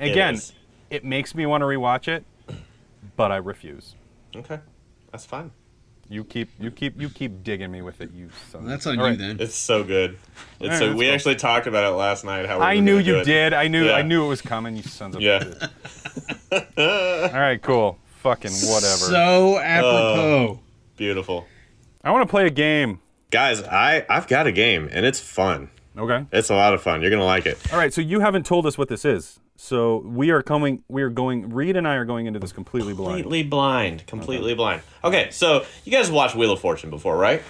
it makes me want to rewatch it, but I refuse. Okay, that's fine. You keep digging me with it, you son. Well, that's on you then. It's so good. It's so we actually talked about it last night. How I knew you did. I knew it was coming. You sons of bitches. All right, cool. Fucking whatever. So apropos. Oh, beautiful. I want to play a game. Guys, I've got a game, and it's fun. Okay. It's a lot of fun. You're going to like it. All right, so you haven't told us what this is. So we are going, Reed and I are going into this completely blind. Completely blind. Okay, so you guys watched Wheel of Fortune before, right?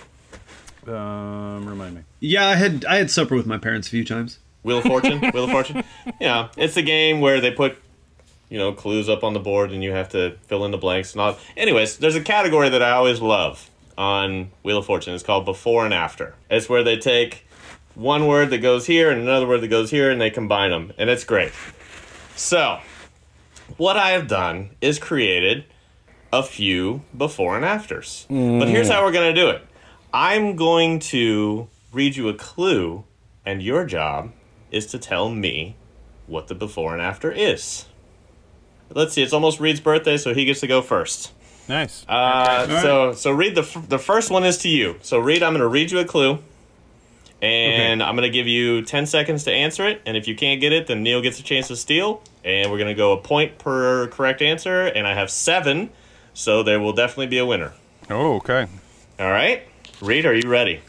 Remind me. Yeah, I had supper with my parents a few times. Wheel of Fortune? Wheel of Fortune? Yeah, it's a game where they put... clues up on the board, and you have to fill in the blanks and all. Anyways, there's a category that I always love on Wheel of Fortune. It's called Before and After. It's where they take one word that goes here and another word that goes here, and they combine them, and it's great. So, what I have done is created a few before and afters. But here's how we're going to do it. I'm going to read you a clue, and your job is to tell me what the before and after is. Let's see. It's almost Reed's birthday, so he gets to go first. Nice. Right. So Reed, the first one is to you. So Reed, I'm going to read you a clue, and I'm going to give you 10 seconds to answer it. And if you can't get it, then Neil gets a chance to steal. And we're going to go a point per correct answer. And I have 7, so there will definitely be a winner. Oh, okay. All right. Reed, are you ready?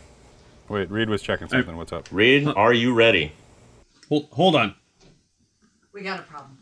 Wait, Reed was checking something. What's up? Reed, are you ready? Hold on. We got a problem.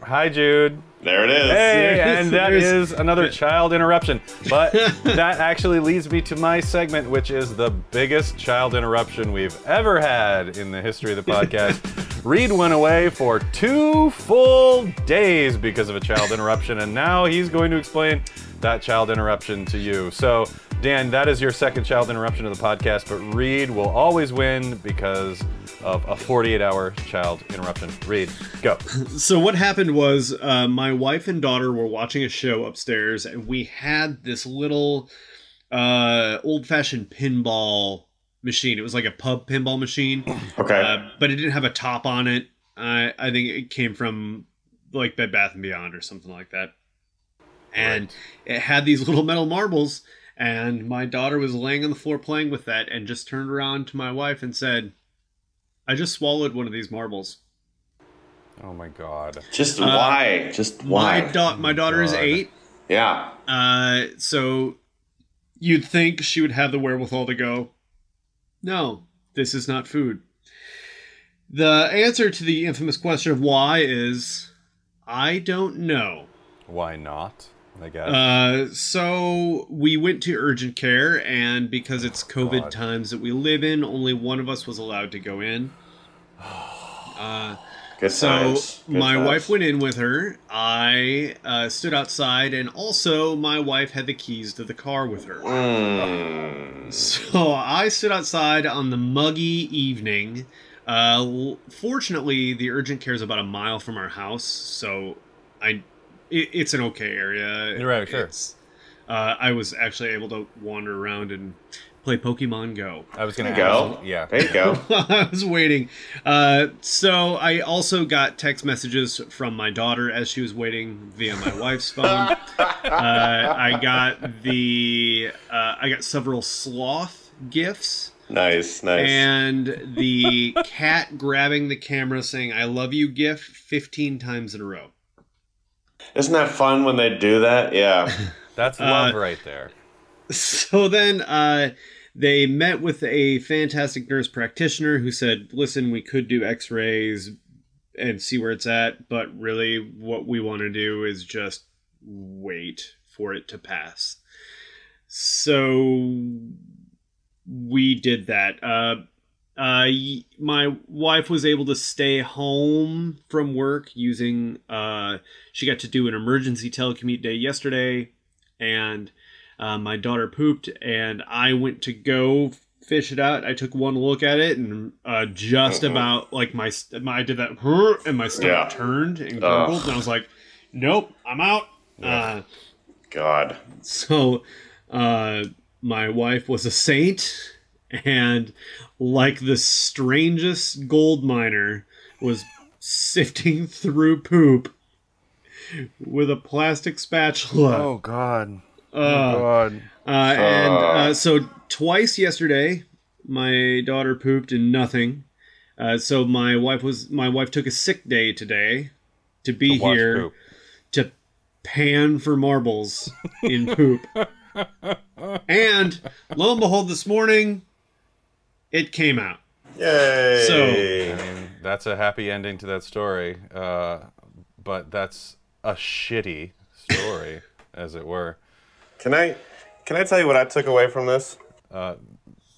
Hi, Jude. There it is. Hey, and that is another child interruption. But that actually leads me to my segment, which is the biggest child interruption we've ever had in the history of the podcast. Reed went away for 2 full days because of a child interruption, and now he's going to explain that child interruption to you. So, Dan, that is your second child interruption of the podcast, but Reed will always win because of a 48-hour child interruption. Reed, go. So what happened was my wife and daughter were watching a show upstairs, and we had this little old-fashioned pinball machine. It was like a pub pinball machine. Okay. But it didn't have a top on it. I think it came from like Bed Bath and Beyond or something like that. And it had these little metal marbles, and my daughter was laying on the floor playing with that and just turned around to my wife and said, "I just swallowed one of these marbles." Oh my God. Just why? Just why? My daughter is 8. Yeah. So you'd think she would have the wherewithal to go, "No, this is not food." The answer to the infamous question of why is, I don't know. Why not, I guess? So we went to urgent care, and because it's COVID times that we live in, only one of us was allowed to go in. My wife went in with her. I stood outside, and also my wife had the keys to the car with her. So I stood outside on the muggy evening. Fortunately, the urgent care is about a mile from our house, so it's an okay area. You're right, sure. I was actually able to wander around and play Pokemon Go. I was going to go. Yeah. There you go. I was waiting. So I also got text messages from my daughter as she was waiting via my wife's phone. I got several sloth gifts. Nice. And the cat grabbing the camera saying "I love you" gift 15 times in a row. Isn't that fun when they do that? Yeah. That's love right there. So then they met with a fantastic nurse practitioner who said, "Listen, we could do x-rays and see where it's at, but really what we want to do is just wait for it to pass." So we did that. My wife was able to stay home from work using, she got to do an emergency telecommute day yesterday, and my daughter pooped, and I went to go fish it out. I took one look at it, and just about, like, I did that, and my stomach turned and gurgled, and I was like, nope, I'm out. God. So my wife was a saint, and like the strangest gold miner was sifting through poop with a plastic spatula. Oh, God. So twice yesterday, my daughter pooped and nothing. So my wife took a sick day today to be here to pan for marbles in poop. And lo and behold, this morning, it came out. Yay! So, I mean, that's a happy ending to that story, but that's a shitty story, as it were. Can I tell you what I took away from this?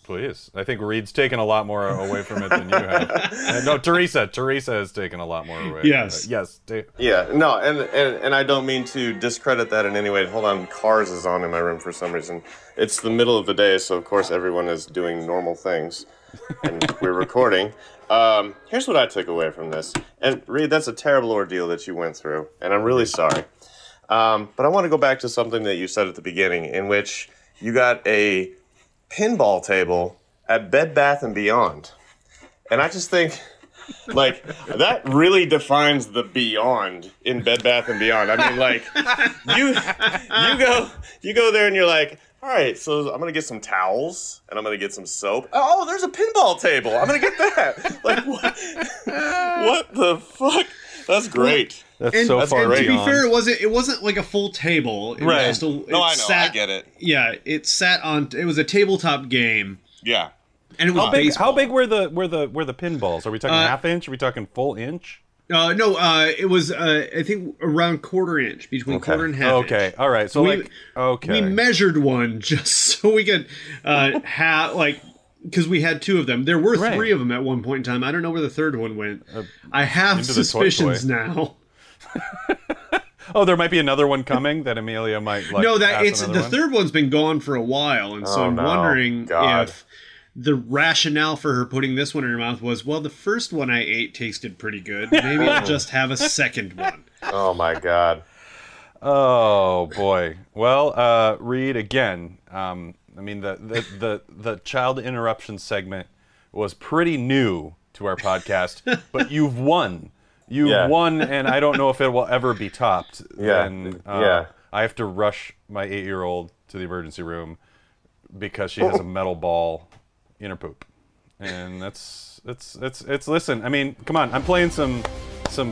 Please. I think Reed's taken a lot more away from it than you have. No, Teresa has taken a lot more away. Yes. And I don't mean to discredit that in any way. Hold on, Cars is on in my room for some reason. It's the middle of the day, so of course everyone is doing normal things. And we're recording. Here's what I took away from this. And Reed, that's a terrible ordeal that you went through, and I'm really sorry. But I want to go back to something that you said at the beginning, in which you got a pinball table at Bed Bath and Beyond. And I just think, like, that really defines the beyond in Bed Bath and Beyond. I mean, like, you go there and you're like, all right, so I'm going to get some towels and I'm going to get some soap. Oh, there's a pinball table. I'm going to get that. Like, what the fuck? That's great. That's so far. To be fair, it wasn't like a full table. It right. Was just I get it. Yeah, it sat on. It was a tabletop game. Yeah. And it was baseball. How big were the pinballs? Are we talking half inch? Are we talking full inch? No. It was I think around quarter inch, between quarter and half. Okay. Inch. All right. So we measured one just so we could have like. Because we had two of them. There were three of them at one point in time. I don't know where the third one went. I have suspicions now. Oh, there might be another one coming that Amelia might like. No, third one's been gone for a while, and so I'm wondering if the rationale for her putting this one in her mouth was, well, the first one I ate tasted pretty good. Maybe I'll just have a second one. Oh my God. Oh boy. Well, Reed, again. I mean, the child interruption segment was pretty new to our podcast, but you've won. You won, and I don't know if it will ever be topped. Yeah. And, I have to rush my 8-year-old to the emergency room because she has a metal ball in her poop. And that's listen, I mean, come on. I'm playing some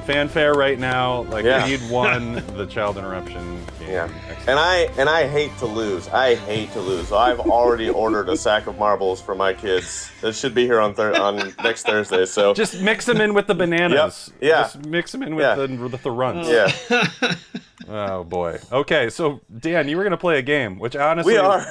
fanfare right now. Like, he'd won the child interruption game. Yeah. And I hate to lose. So I've already ordered a sack of marbles for my kids. That should be here on next Thursday. So just mix them in with the bananas. Yep. Yeah. Just mix them in with the runs. Yeah. Oh boy. Okay. So Dan, you were gonna play a game, which honestly we are.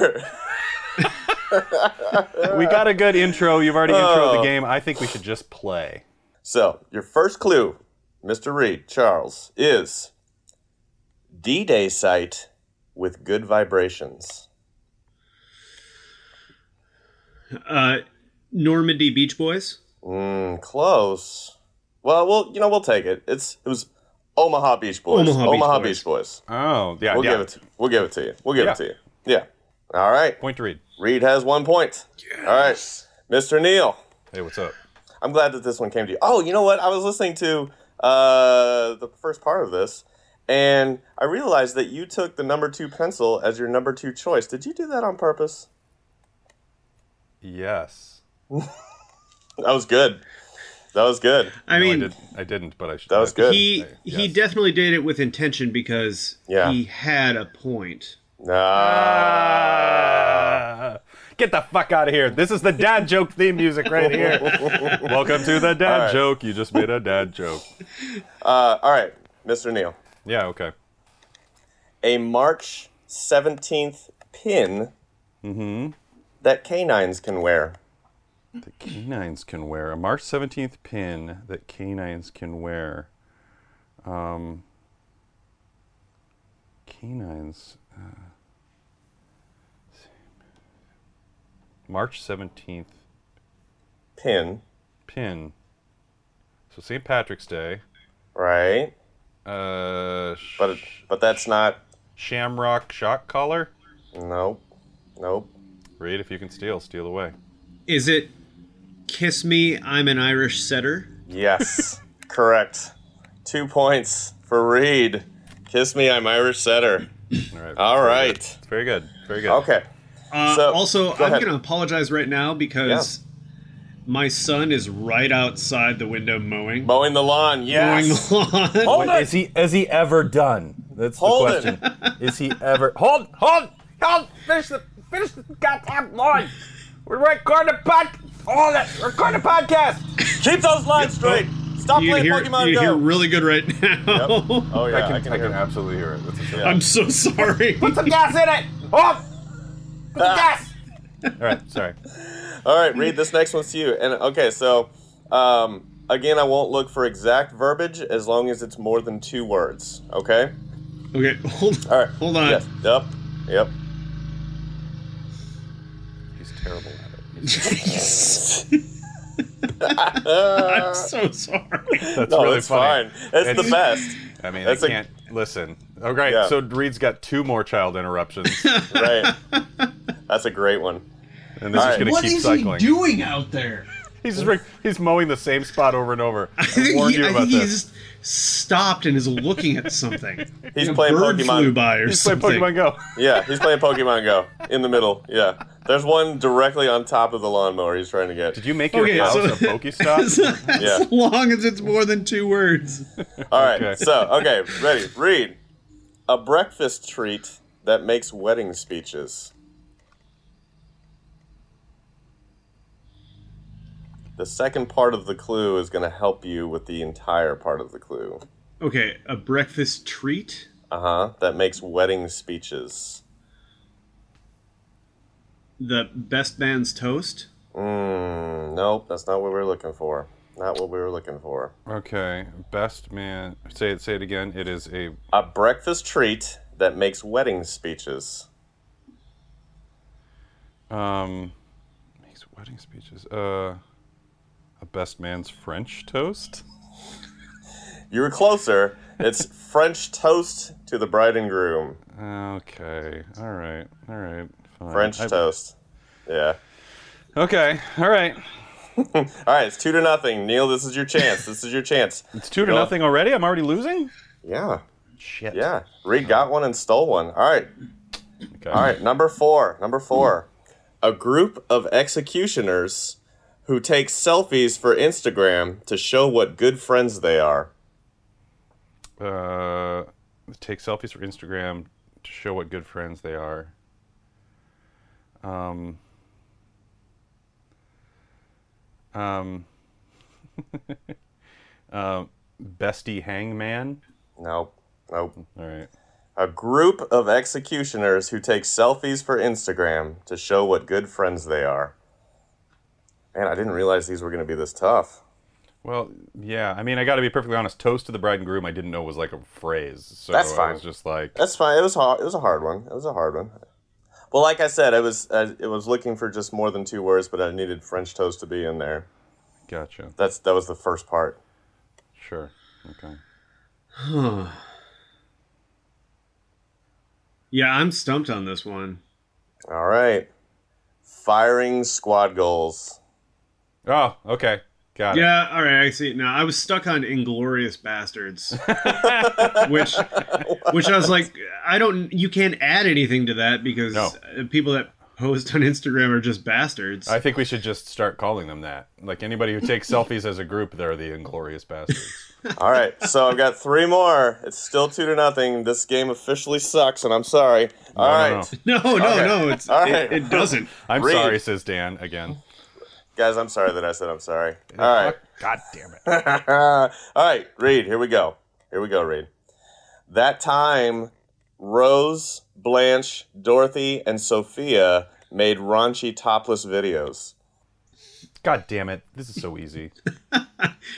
We got a good intro. You've already introed the game. I think we should just play. So your first clue, Mr. Reed, Charles, is D-Day site with good vibrations. Normandy Beach Boys? Close. Well, we'll take it. It was Omaha Beach Boys. Omaha Beach Boys. Oh, yeah. We'll give it to you. We'll give it to you. Yeah. All right. Point to Reed. Reed has 1 point. Yes. All right. Mr. Neal. Hey, what's up? I'm glad that this one came to you. Oh, you know what? I was listening to the first part of this, and I realized that you took the number 2 pencil as your number 2 choice. Did you do that on purpose? Yes. That was good. I didn't, but I should. That was good. He definitely did it with intention because he had a point. Get the fuck out of here. This is the dad joke theme music right here. Welcome to the dad joke. You just made a dad joke. All right, Mr. Neal. Yeah, okay. A March 17th pin that canines can wear. that canines can wear. A March 17th pin that canines can wear. Canines. March 17th. Pin. So St. Patrick's Day. Right. But that's not... Shamrock shock collar? Nope. Read if you can steal away. Is it Kiss Me, I'm an Irish Setter? Yes, correct. 2 points for Reed. Kiss Me, I'm Irish Setter. All right. Very good. Okay. So, I'm going to apologize right now because my son is right outside the window mowing. Mowing the lawn, yes. Hold it. Is he ever done? That's hold the question. It. Is he ever... Hold! Finish the goddamn lawn! We're recording a podcast! Keep those lines straight! Stop playing Pokemon Go! You hear really good right now. Yep. Oh yeah, I can absolutely hear it. I'm so sorry. Put some gas in it! Put some gas! Alright, sorry. Alright, Reed, this next one's to you. And okay, so, again, I won't look for exact verbiage as long as it's more than 2 words, okay? Okay, hold on. Yes. Yep. He's terrible at it. I'm so sorry. That's really funny. Fine. It's the best. I mean, I can't listen. Oh, great. Yeah. So Reed's got 2 more child interruptions. Right. That's a great one. And this is going to keep cycling. What is he doing out there? He's mowing the same spot over and over. I warned you about this. Stopped and is looking at something. He's playing Pokemon. He's playing Pokemon Go. Yeah, he's playing Pokemon Go in the middle. Yeah, there's one directly on top of the lawnmower. He's trying to get. Did you make your house a Pokestop? As long as it's more than 2 words. All right. Okay, ready? Read a breakfast treat that makes wedding speeches. The second part of the clue is going to help you with the entire part of the clue. Okay, a breakfast treat? Uh-huh, that makes wedding speeches. The best man's toast? Nope, that's not what we were looking for. Okay, best man... Say it again. It is a... A breakfast treat that makes wedding speeches. Makes wedding speeches. A best man's French toast? You were closer. It's French toast to the bride and groom. Okay. All right. Fine. French toast. Yeah. Okay. All right. It's 2-0. Neil, this is your chance. It's 2-0 already? I'm already losing? Yeah. Shit. Yeah. Reed got one and stole one. All right. Okay. All right. Number four. A group of executioners... who takes selfies for Instagram to show what good friends they are. Bestie hangman? Nope. All right. A group of executioners who take selfies for Instagram to show what good friends they are. Man, I didn't realize these were going to be this tough. Well, yeah. I mean, I got to be perfectly honest. Toast to the bride and groom, I didn't know was like a phrase. So that's fine. I was just like... That's fine. It was a hard one. Well, like I said, it was looking for just more than 2 words, but I needed French toast to be in there. Gotcha. That was the first part. Sure. Okay. Yeah, I'm stumped on this one. All right. Firing squad goals. Oh, okay. Got it. Yeah, all right, I see it now. I was stuck on Inglorious Bastards, which I was like, you can't add anything to that because people that post on Instagram are just bastards. I think we should just start calling them that. Like anybody who takes selfies as a group, they're the Inglorious Bastards. All right, so I've got 3 more. It's still 2-0. This game officially sucks, and I'm sorry. All right. No. It doesn't. I'm sorry, says Dan again. Guys, I'm sorry that I said I'm sorry. All right. God damn it. All right, Reed, here we go, Reed. That time, Rose, Blanche, Dorothy, and Sophia made raunchy topless videos. God damn it. This is so easy.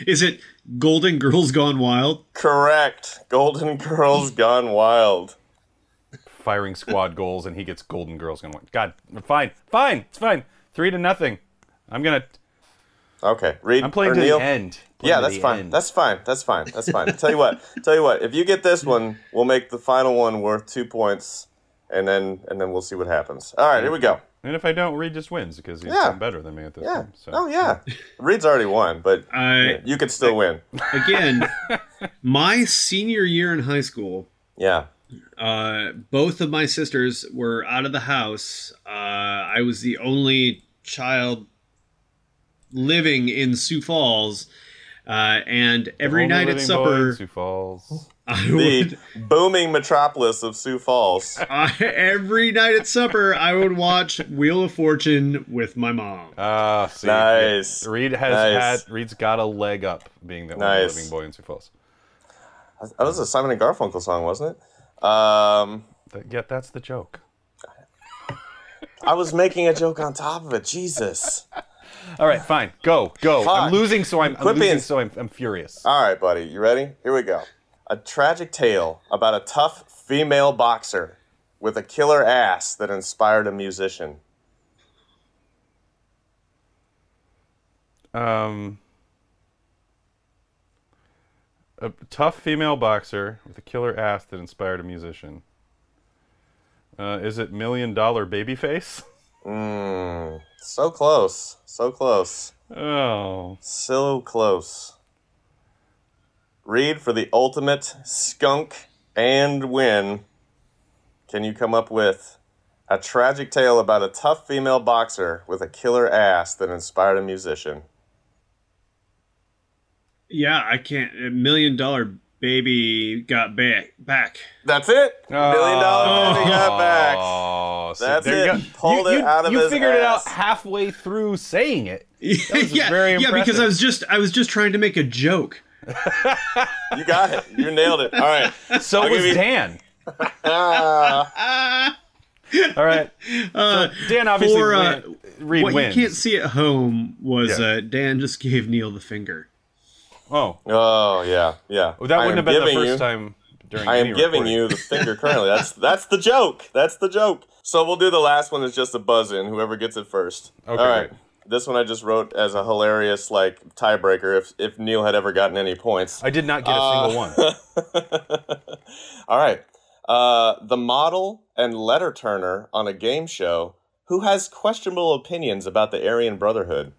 Is it Golden Girls Gone Wild? Correct. Golden Girls Gone Wild. Firing squad goals, and he gets Golden Girls Gone Wild. God, fine. It's fine. 3-0. I'm going to... Okay, read. I'm playing to the end. Yeah, that's fine. That's fine. Tell you what. If you get this one, we'll make the final one worth 2 points, and then we'll see what happens. All right, here we go. And if I don't, Reed just wins because he's done better than me at this time. So. Oh yeah, Reed's already won, but you could still win. Again, my senior year in high school. Yeah. Both of my sisters were out of the house. I was the only child living in Sioux Falls, and every night at supper, Sioux Falls, the booming metropolis of Sioux Falls. Every night at supper, I would watch Wheel of Fortune with my mom. See, nice. Reed's got a leg up being the only living boy in Sioux Falls. That was a Simon and Garfunkel song, wasn't it? That's the joke. I was making a joke on top of it. Jesus. All right, fine. Go. Fuck. I'm losing, so I'm furious. All right, buddy. You ready? Here we go. A tragic tale about a tough female boxer with a killer ass that inspired a musician. A tough female boxer with a killer ass that inspired a musician. Is it $1 Million Babyface? So close. Oh. So close. Read for the ultimate skunk and win. Can you come up with a tragic tale about a tough female boxer with a killer ass that inspired a musician? Yeah, I can't. $1 Million Baby got back. That's it. $1 Million Baby got back. That's it. Pulled it out of his ass. You figured it out halfway through saying it. That was very impressive. Yeah, because I was just trying to make a joke. You got it. You nailed it. All right. So was Dan. All right. So Dan obviously wins. What you can't see at home was Dan just gave Neil the finger. Oh yeah. Well, that wouldn't have been the first time during any recording. I am giving you the finger currently. That's the joke. That's the joke. So we'll do the last one. It's just a buzz in. Whoever gets it first. Okay. All right. Great. This one I just wrote as a hilarious tiebreaker. If Neil had ever gotten any points, I did not get a single one. All right. The model and letter turner on a game show who has questionable opinions about the Aryan Brotherhood.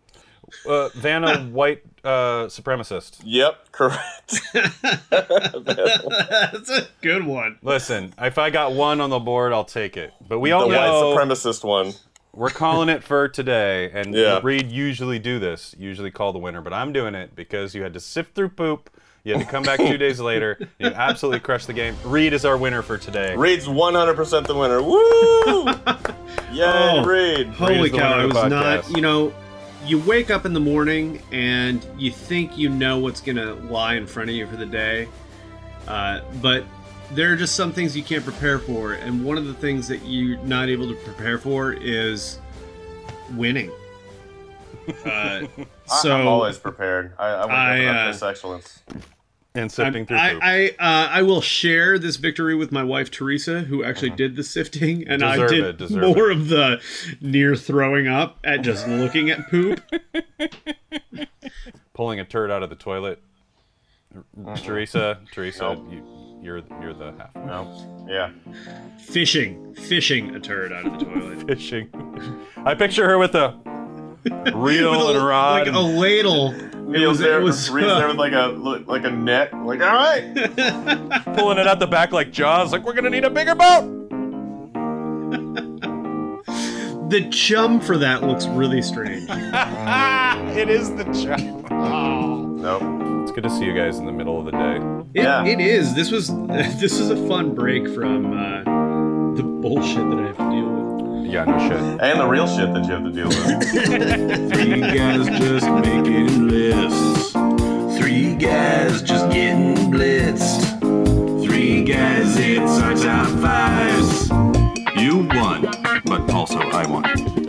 Vanna White supremacist. Yep, correct. That's a good one. Listen, if I got one on the board, I'll take it. But we all know the white supremacist one. We're calling it for today, and Reed usually call the winner, but I'm doing it because you had to sift through poop. You had to come back 2 days later. You absolutely crushed the game. Reed is our winner for today. Reed's 100% the winner. Woo! Yay, Reed. Holy cow, I was not, you wake up in the morning and you think you know what's going to lie in front of you for the day. But there are just some things you can't prepare for. And one of the things that you're not able to prepare for is winning. I'm always prepared. I wake up with this excellence. And sifting through poop. I will share this victory with my wife, Teresa, who actually did the sifting. And I did more of the near throwing up at just looking at poop. Pulling a turd out of the toilet. Teresa, nope. you're the half. No. Yeah. Fishing a turd out of the toilet. I picture her with a reel with and a rod. Like a ladle. It was there with like a net. Like, all right, pulling it out the back like Jaws. Like, we're gonna need a bigger boat. The chum for that looks really strange. It is the chum. Oh. Nope. It's good to see you guys in the middle of the day. It is. This was a fun break from the bullshit that I have to deal with. Yeah, no shit. And the real shit that you have to deal with. Three guys just making lists. Three guys just getting blitzed. Three guys, it's our top fives. You won, but also I won.